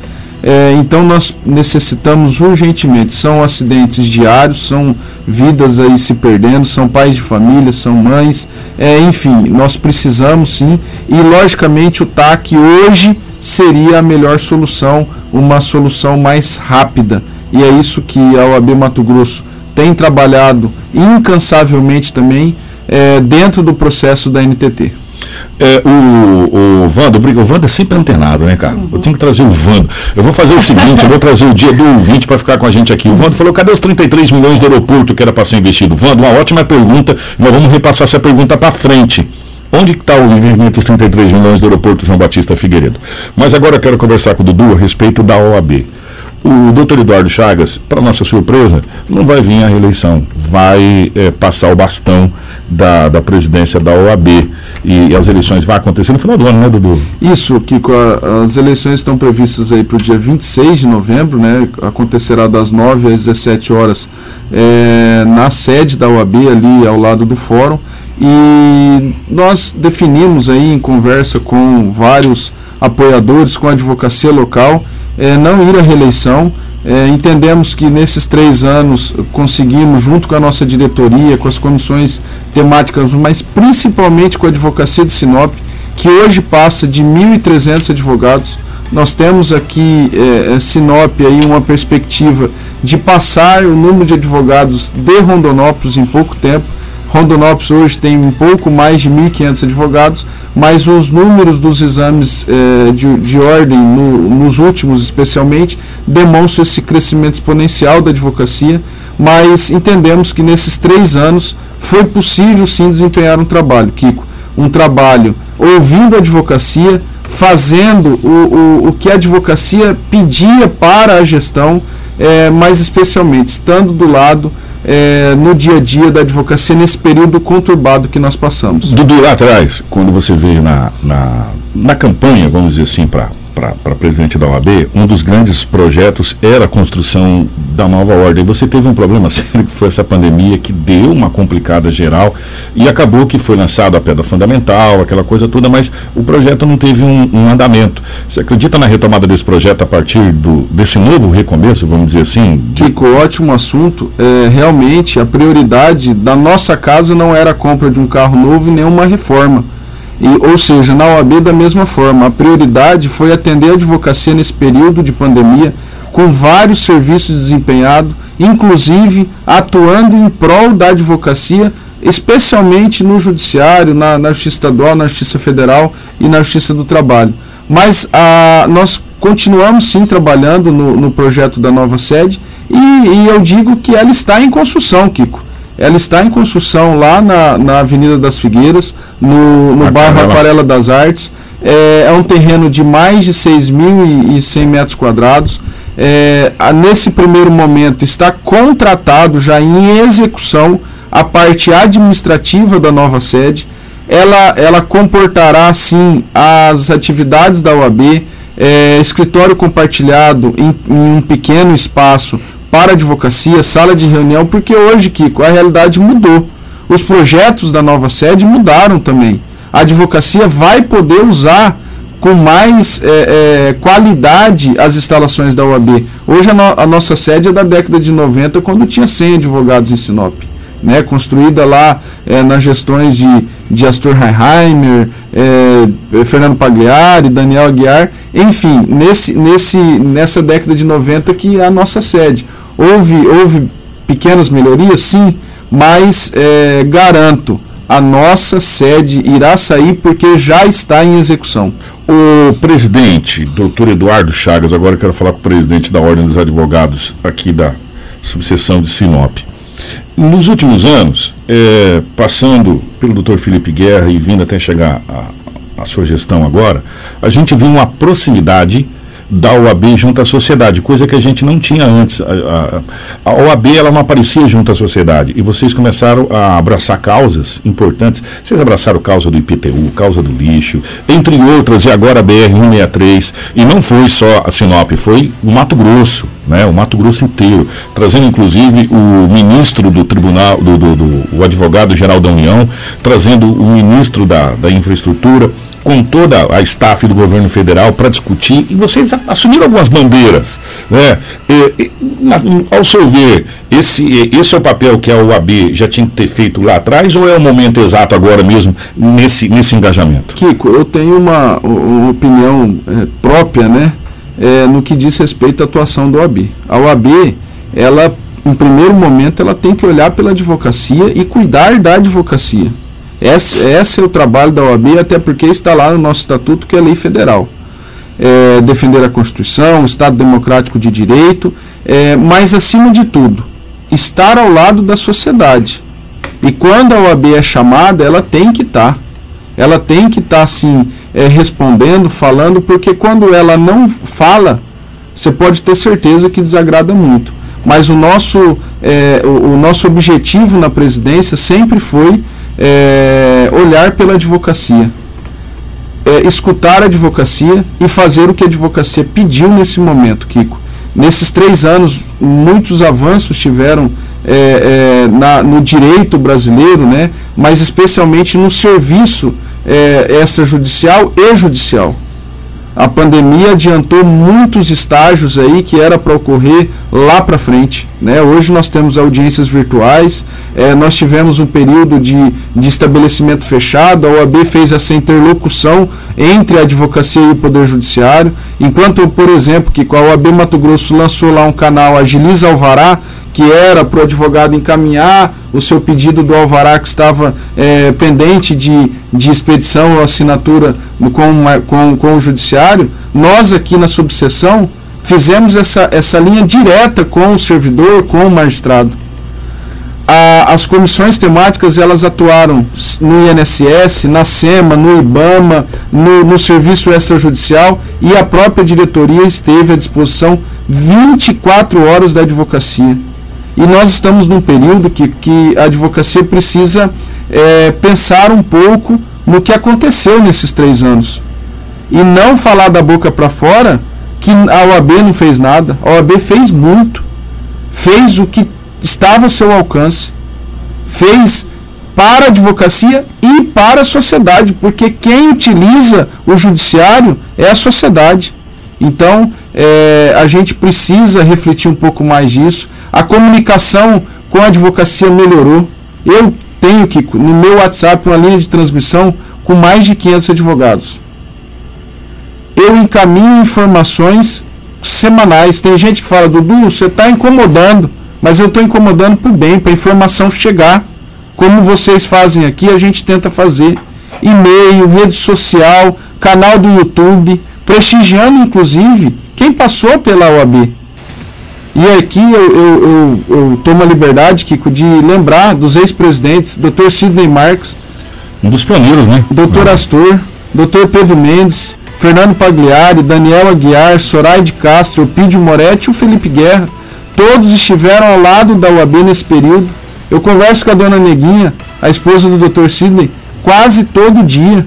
É, então nós necessitamos urgentemente, são acidentes diários, são vidas aí se perdendo, são pais de família, são mães, é, enfim, nós precisamos sim, e logicamente o T A C hoje seria a melhor solução, uma solução mais rápida, e é isso que a U A B Mato Grosso tem trabalhado incansavelmente também, é, dentro do processo da N T T. É, o, o Vando, o Vando é sempre antenado, né, cara? Uhum. Eu tenho que trazer o Vando. Eu vou fazer o seguinte, eu vou trazer o dia do ouvinte para ficar com a gente aqui. O Vando falou, cadê os trinta e três milhões do aeroporto que era para ser investido? Vando, uma ótima pergunta, nós vamos repassar essa pergunta para frente. Onde está o investimento dos trinta e três milhões do aeroporto João Batista Figueiredo? Mas agora eu quero conversar com o Dudu a respeito da O A B. O doutor Eduardo Chagas, para nossa surpresa, não vai vir à reeleição, vai é, passar o bastão da, da presidência da O A B, e, e as eleições vão acontecer no final do ano, né, Dudu? Isso, Kiko, a, as eleições estão previstas aí para o dia vinte e seis de novembro, né? Acontecerá das nove às dezessete horas é, na sede da O A B, ali ao lado do fórum, e nós definimos aí em conversa com vários apoiadores, com a advocacia local, É, não ir à reeleição. É, entendemos que nesses três anos conseguimos, junto com a nossa diretoria, com as comissões temáticas, mas principalmente com a advocacia de Sinop, que hoje passa de mil e trezentos advogados. Nós temos aqui é, Sinop aí uma perspectiva de passar o número de advogados de Rondonópolis em pouco tempo. Rondonópolis hoje tem um pouco mais de mil e quinhentos advogados, mas os números dos exames eh, de, de ordem, no, nos últimos especialmente, demonstram esse crescimento exponencial da advocacia, mas entendemos que nesses três anos foi possível sim desempenhar um trabalho, Kiko, um trabalho ouvindo a advocacia, fazendo o, o, o que a advocacia pedia para a gestão, eh, mas especialmente estando do lado É, no dia a dia da advocacia nesse período conturbado que nós passamos. Dudu, lá atrás, quando você veio na, na, na campanha, vamos dizer assim, para para presidente da O A B, um dos grandes projetos era a construção da nova ordem. Você teve um problema sério que foi essa pandemia, que deu uma complicada geral e acabou que foi lançada a pedra fundamental, aquela coisa toda, mas o projeto não teve um, um andamento. Você acredita na retomada desse projeto a partir do, desse novo recomeço, vamos dizer assim? De... Kiko, ótimo assunto. É, realmente a prioridade da nossa casa não era a compra de um carro novo e nenhuma reforma. E, ou seja, na O A B da mesma forma, a prioridade foi atender a advocacia nesse período de pandemia, com vários serviços desempenhados, inclusive atuando em prol da advocacia, especialmente no judiciário, na, na Justiça Estadual, na Justiça Federal e na Justiça do Trabalho. Mas a, nós continuamos sim trabalhando no, no projeto da nova sede e, e eu digo que ela está em construção, Kiko. Ela está em construção lá na, na Avenida das Figueiras, no, no bairro Aquarela das Artes. É, é um terreno de mais de seis mil e cem metros quadrados. É, a, nesse primeiro momento está contratado já em execução a parte administrativa da nova sede. Ela, ela comportará, sim, as atividades da O A B, é, escritório compartilhado em, em um pequeno espaço para advocacia, sala de reunião, porque hoje, Kiko, a realidade mudou. Os projetos da nova sede mudaram também. A advocacia vai poder usar com mais é, é, qualidade as instalações da O A B. Hoje a, no- a nossa sede é da década de noventa, quando tinha cem advogados em Sinop. Né, construída lá é, nas gestões de, de Astor Heinheimer, é, Fernando Pagliari, Daniel Aguiar, enfim, nesse, nesse, nessa década de noventa que é a nossa sede. Houve, houve pequenas melhorias, sim, mas é, garanto, a nossa sede irá sair porque já está em execução. O presidente, doutor Eduardo Chagas, agora eu quero falar com o presidente da Ordem dos Advogados aqui da subseção de Sinop. Nos últimos anos, é, passando pelo doutor Felipe Guerra e vindo até chegar à sua gestão agora, a gente viu uma proximidade da O A B junto à sociedade, coisa que a gente não tinha antes. A, a, a O A B ela não aparecia junto à sociedade e vocês começaram a abraçar causas importantes. Vocês abraçaram a causa do I P T U, causa do lixo, entre outras, e agora a B R cento e sessenta e três. E não foi só a Sinop, foi o Mato Grosso, né? O Mato Grosso inteiro, trazendo inclusive o ministro do tribunal, do, do, do o advogado-geral da União, trazendo o ministro da, da infraestrutura, com toda a staff do governo federal para discutir, e vocês assumiram algumas bandeiras, né? E, e, na, ao seu ver, esse, esse é o papel que a O A B já tinha que ter feito lá atrás, ou é o momento exato agora mesmo nesse, nesse engajamento? Kiko, eu tenho uma, uma opinião é, própria, né, é, no que diz respeito à atuação da O A B. A O A B, ela, em primeiro momento, ela tem que olhar pela advocacia e cuidar da advocacia. Esse, esse é o trabalho da O A B, até porque está lá no nosso estatuto, que é lei federal. É, defender a Constituição, o Estado Democrático de Direito, é, mas acima de tudo, estar ao lado da sociedade. E quando a O A B é chamada, ela tem que estar. Ela tem que estar, assim, é, respondendo, falando, porque quando ela não fala, você pode ter certeza que desagrada muito. Mas o nosso, é, o, o nosso objetivo na presidência sempre foi É, olhar pela advocacia, é, escutar a advocacia e fazer o que a advocacia pediu nesse momento, Kiko. Nesses três anos, muitos avanços tiveram é, é, na, no direito brasileiro, né, mas especialmente no serviço é, extrajudicial e judicial. A pandemia adiantou muitos estágios aí que era para ocorrer lá para frente, né? Hoje nós temos audiências virtuais, é, nós tivemos um período de, de estabelecimento fechado, a O A B fez essa interlocução entre a advocacia e o Poder Judiciário, enquanto, por exemplo, que com a O A B Mato Grosso lançou lá um canal Agiliza Alvará, que era para o advogado encaminhar o seu pedido do alvará que estava é, pendente de, de expedição ou assinatura com, com, com o judiciário, nós aqui na subseção fizemos essa, essa linha direta com o servidor, com o magistrado. A, as comissões temáticas elas atuaram no I N S S, na SEMA, no IBAMA, no, no serviço extrajudicial, e a própria diretoria esteve à disposição vinte e quatro horas da advocacia. E nós estamos num período que, que a advocacia precisa é, pensar um pouco no que aconteceu nesses três anos. E não falar da boca para fora que a O A B não fez nada. A O A B fez muito. Fez o que estava ao seu alcance. Fez para a advocacia e para a sociedade. Porque quem utiliza o judiciário é a sociedade. Então, é, a gente precisa refletir um pouco mais disso. A comunicação com a advocacia melhorou. Eu tenho, Kiko, no meu WhatsApp, uma linha de transmissão com mais de quinhentos advogados. Eu encaminho informações semanais. Tem gente que fala, Dudu, você está incomodando. Mas eu estou incomodando por bem, para a informação chegar. Como vocês fazem aqui, a gente tenta fazer. E-mail, rede social, canal do YouTube, prestigiando, inclusive, quem passou pela O A B. E aqui eu, eu, eu, eu tomo a liberdade, Kiko, de lembrar dos ex-presidentes, doutor Sidney Marques, um dos pioneiros, né? doutor É. Astor, doutor Pedro Mendes, Fernando Pagliari, Daniel Aguiar, Sorai de Castro, Pídio Moretti e o Felipe Guerra. Todos estiveram ao lado da O A B nesse período. Eu converso com a dona Neguinha, a esposa do doutor Sidney, quase todo dia.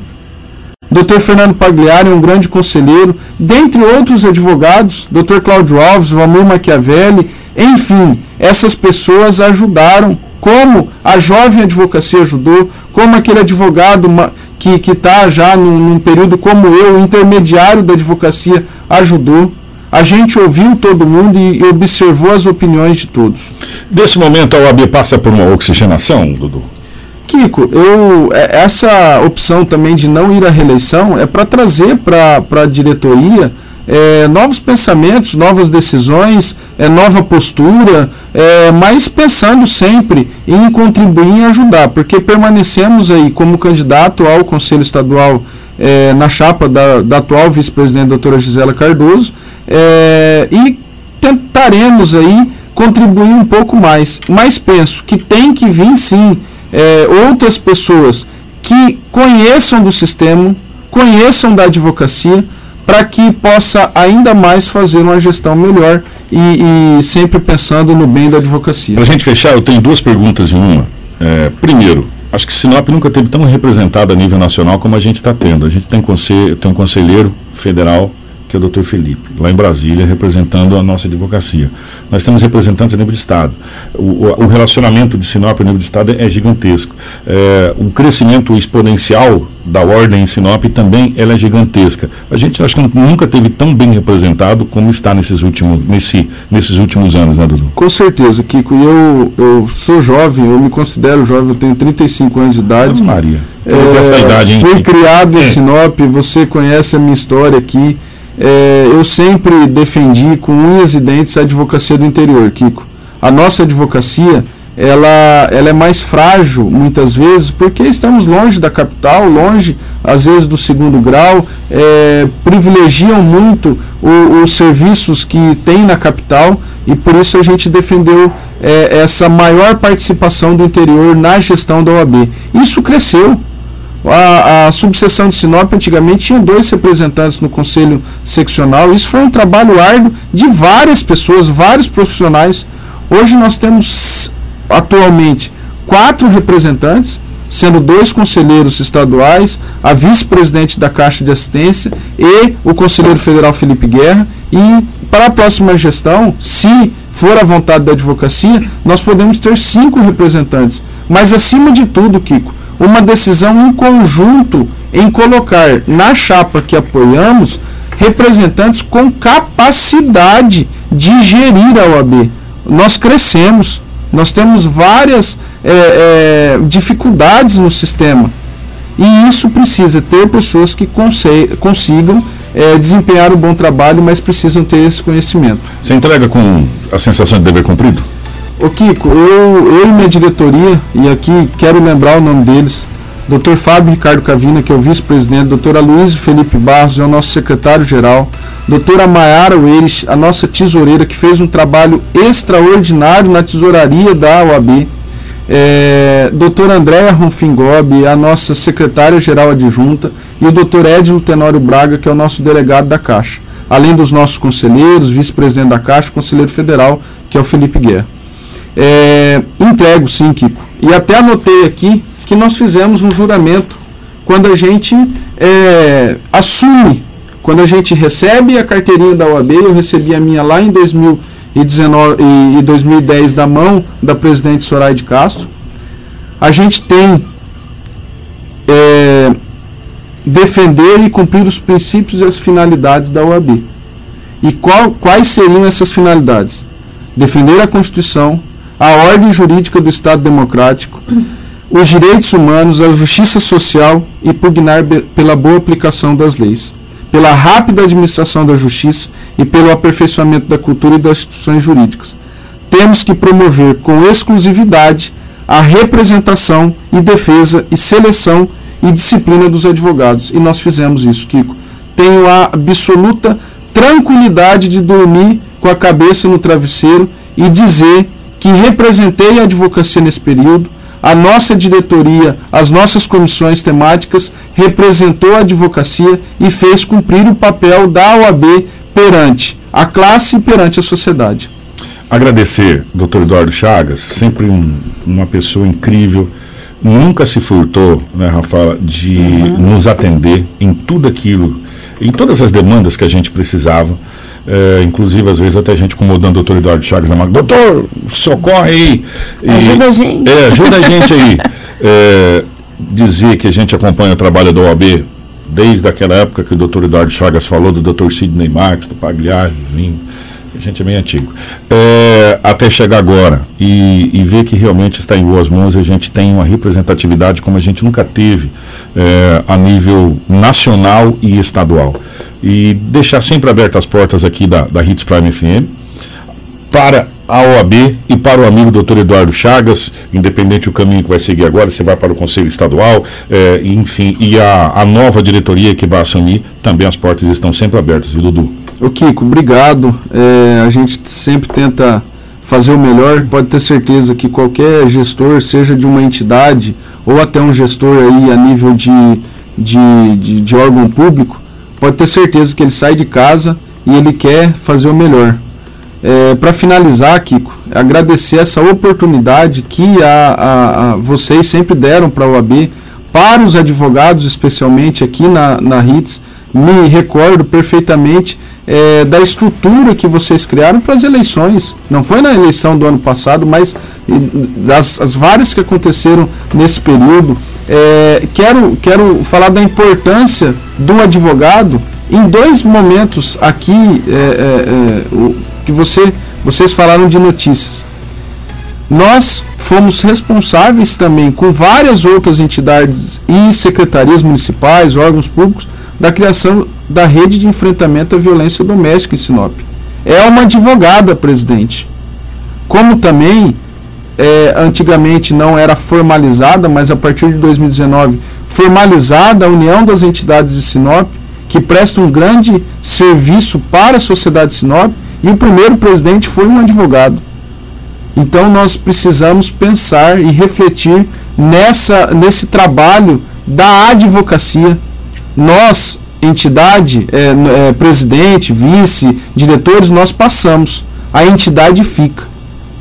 doutor Fernando Pagliari, um grande conselheiro, dentre outros advogados, doutor Cláudio Alves, Valmir Machiavelli, enfim, essas pessoas ajudaram, como a jovem advocacia ajudou, como aquele advogado que está já num, num período como eu, intermediário da advocacia, ajudou. A gente ouviu todo mundo e observou as opiniões de todos. Nesse momento a O A B passa por uma oxigenação, Dudu? Kiko, eu, essa opção também de não ir à reeleição é para trazer para a diretoria é, novos pensamentos, novas decisões, é, nova postura, é, mas pensando sempre em contribuir e ajudar, porque permanecemos aí como candidato ao Conselho Estadual é, na chapa da, da atual vice-presidente doutora Gisela Cardoso é, e tentaremos aí contribuir um pouco mais, mas penso que tem que vir sim É, outras pessoas que conheçam do sistema, conheçam da advocacia, para que possa ainda mais fazer uma gestão melhor e, e sempre pensando no bem da advocacia. Para a gente fechar, eu tenho duas perguntas em uma. É, primeiro, acho que Sinop nunca esteve tão representada a nível nacional como a gente está tendo. A gente tem, consel- tem um conselheiro federal, que é o doutor Felipe, lá em Brasília, representando a nossa advocacia. Nós temos representantes a nível de Estado. O, o, o relacionamento de Sinop a nível de Estado é, é gigantesco. É, o crescimento exponencial da ordem em Sinop também ela é gigantesca. A gente acho que nunca esteve tão bem representado como está nesses últimos, nesse, nesses últimos anos, né, Dudu? Com certeza, Kiko. Eu, eu sou jovem, eu me considero jovem, eu tenho trinta e cinco anos de idade. Ah, Maria, é, essa idade, hein? Fui criado em é. Sinop, você conhece a minha história aqui. É, eu sempre defendi com unhas e dentes a advocacia do interior, Kiko. A nossa advocacia ela, ela é mais frágil muitas vezes porque estamos longe da capital, longe às vezes do segundo grau, é, privilegiam muito o, os serviços que tem na capital e por isso a gente defendeu é, essa maior participação do interior na gestão da O A B. Isso cresceu. A, a subseção de Sinop antigamente tinha dois representantes no conselho seccional. Isso foi um trabalho árduo de várias pessoas, vários profissionais. Hoje nós temos atualmente quatro representantes, sendo dois conselheiros estaduais, a vice-presidente da Caixa de Assistência e o conselheiro federal Felipe Guerra. E para a próxima gestão, se for à vontade da advocacia, nós podemos ter cinco representantes. Mas acima de tudo, Kiko, uma decisão em conjunto em colocar na chapa que apoiamos representantes com capacidade de gerir a O A B. Nós crescemos, nós temos várias é, é, dificuldades no sistema e isso precisa ter pessoas que conse- consigam é, desempenhar um bom trabalho, mas precisam ter esse conhecimento. Você entrega com a sensação de dever cumprido? Ô Kiko, eu, eu e minha diretoria, e aqui quero lembrar o nome deles, doutor Fábio Ricardo Cavina, que é o vice-presidente, doutora Luiz Felipe Barros, é o nosso secretário-geral, doutora Maiara Ueres, a nossa tesoureira, que fez um trabalho extraordinário na tesouraria da O A B, é, doutora Andréa Ronfim Gobi, a nossa secretária-geral adjunta, e o doutor Edilo Tenório Braga, que é o nosso delegado da Caixa, além dos nossos conselheiros, vice-presidente da Caixa, conselheiro federal, que é o Felipe Guerra. É, entrego sim, Kiko, e até anotei aqui que nós fizemos um juramento quando a gente é, assume, quando a gente recebe a carteirinha da O A B. Eu recebi a minha lá em dois mil e dezenove e dois mil e dez da mão da presidente Soraya de Castro. A gente tem é, defender e cumprir os princípios e as finalidades da O A B. E qual, quais seriam essas finalidades? Defender a Constituição, a ordem jurídica do Estado Democrático, os direitos humanos, a justiça social e pugnar pela boa aplicação das leis, pela rápida administração da justiça e pelo aperfeiçoamento da cultura e das instituições jurídicas. Temos que promover com exclusividade a representação e defesa e seleção e disciplina dos advogados. E nós fizemos isso, Kiko. Tenho a absoluta tranquilidade de dormir com a cabeça no travesseiro e dizer que representei a advocacia nesse período. A nossa diretoria, as nossas comissões temáticas, representou a advocacia e fez cumprir o papel da O A B perante a classe e perante a sociedade. Agradecer, doutor Eduardo Chagas, sempre um, uma pessoa incrível, nunca se furtou, né, Rafael, de uhum. nos atender em tudo aquilo, em todas as demandas que a gente precisava. É, inclusive, às vezes, até a gente incomodando o doutor Eduardo Chagas na máquina. Doutor, socorre aí. E, ajuda a gente. É, ajuda a gente aí. É, dizer que a gente acompanha o trabalho da O A B desde aquela época que o doutor Eduardo Chagas falou, do doutor Sidney Marques, do Pagliari, vinho. A gente é meio antigo. É, até chegar agora e, e ver que realmente está em boas mãos, a gente tem uma representatividade como a gente nunca teve é, a nível nacional e estadual. E deixar sempre abertas as portas aqui da, da Hits Prime F M para a O A B e para o amigo doutor Eduardo Chagas, independente do caminho que vai seguir agora, você vai para o Conselho Estadual, é, enfim, e a, a nova diretoria que vai assumir, também as portas estão sempre abertas, viu, Dudu? Ô Kiko, obrigado, é, a gente sempre tenta fazer o melhor, pode ter certeza que qualquer gestor, seja de uma entidade ou até um gestor aí a nível de, de, de, de órgão público, pode ter certeza que ele sai de casa e ele quer fazer o melhor. É, para finalizar, Kiko, agradecer essa oportunidade que a, a, a vocês sempre deram para a O A B, para os advogados, especialmente aqui na, na Hits. Me recordo perfeitamente é, da estrutura que vocês criaram para as eleições. Não foi na eleição do ano passado, mas das as várias que aconteceram nesse período. É, quero, quero falar da importância do advogado em dois momentos aqui. É, é, é, o, que você, vocês falaram de notícias. Nós fomos responsáveis também, com várias outras entidades e secretarias municipais, órgãos públicos, da criação da rede de enfrentamento à violência doméstica em Sinop. É uma advogada, presidente. Como também, é, antigamente não era formalizada, mas a partir de dois mil e dezenove, formalizada a União das Entidades de Sinop, que presta um grande serviço para a sociedade de Sinop, e o primeiro presidente foi um advogado. Então nós precisamos pensar e refletir nessa, nesse trabalho da advocacia. Nós, entidade, é, é, presidente, vice, diretores, nós passamos. A entidade fica.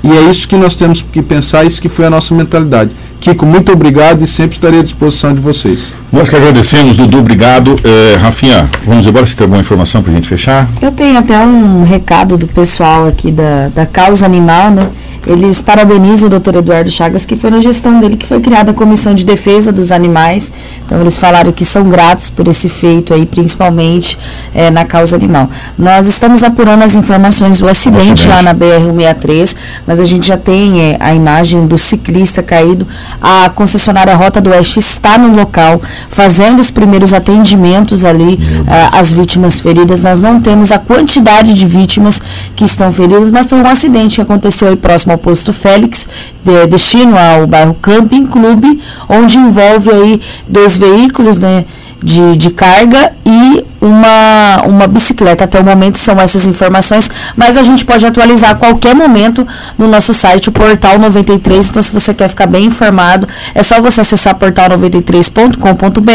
E é isso que nós temos que pensar, isso que foi a nossa mentalidade. Kiko, muito obrigado e sempre estarei à disposição de vocês. Nós que agradecemos, Dudu, obrigado. É, Rafinha, vamos embora, se tem alguma informação para a gente fechar? Eu tenho até um recado do pessoal aqui da, da Causa Animal, né? Eles parabenizam o doutor Eduardo Chagas, que foi na gestão dele que foi criada a Comissão de Defesa dos Animais. Então eles falaram que são gratos por esse feito aí, principalmente é, na causa animal. Nós estamos apurando as informações do acidente lá na B R cento e sessenta e três, mas a gente já tem é, a imagem do ciclista caído. A concessionária Rota do Oeste está no local, fazendo os primeiros atendimentos ali ah, às vítimas feridas. Nós não temos a quantidade de vítimas que estão feridas, mas foi um acidente que aconteceu aí próximo ao posto Félix, de, destino ao bairro Camping Clube, onde envolve aí dois veículos, né, de, de carga e uma, uma bicicleta. Até o momento são essas informações, mas a gente pode atualizar a qualquer momento no nosso site, o Portal noventa e três. Então, se você quer ficar bem informado, é só você acessar portal noventa e três ponto com ponto br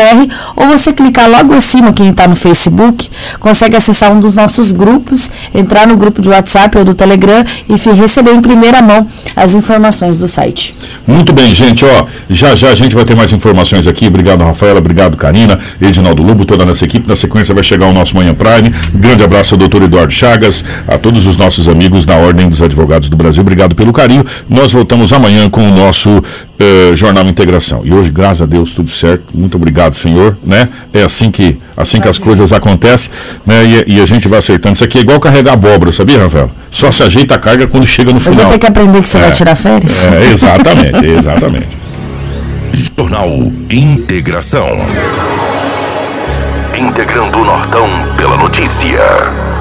ou você clicar logo acima, quem está no Facebook, consegue acessar um dos nossos grupos, entrar no grupo de WhatsApp ou do Telegram e receber em primeira mão as informações do site. Muito bem, gente, ó, já já a gente vai ter mais informações aqui. Obrigado, Rafaela, obrigado, Karina, Edinaldo Lobo, toda a nossa equipe. Na sequência vai chegar o nosso Manhã Prime. Grande abraço ao doutor Eduardo Chagas, a todos os nossos amigos da Ordem dos Advogados do Brasil, obrigado pelo carinho. Nós voltamos amanhã com o nosso eh, Jornal Integração. E hoje, graças a Deus, tudo certo, muito obrigado, Senhor, né? É assim que, assim que as coisas acontecem, né? E, e a gente vai acertando. Isso aqui é igual carregar abóbora, sabia, Rafaela? Só se ajeita a carga quando chega no final. Eu vou ter que aprender que você é, vai tirar férias. É, exatamente, exatamente. Jornal Integração. Integrando o Nortão pela notícia.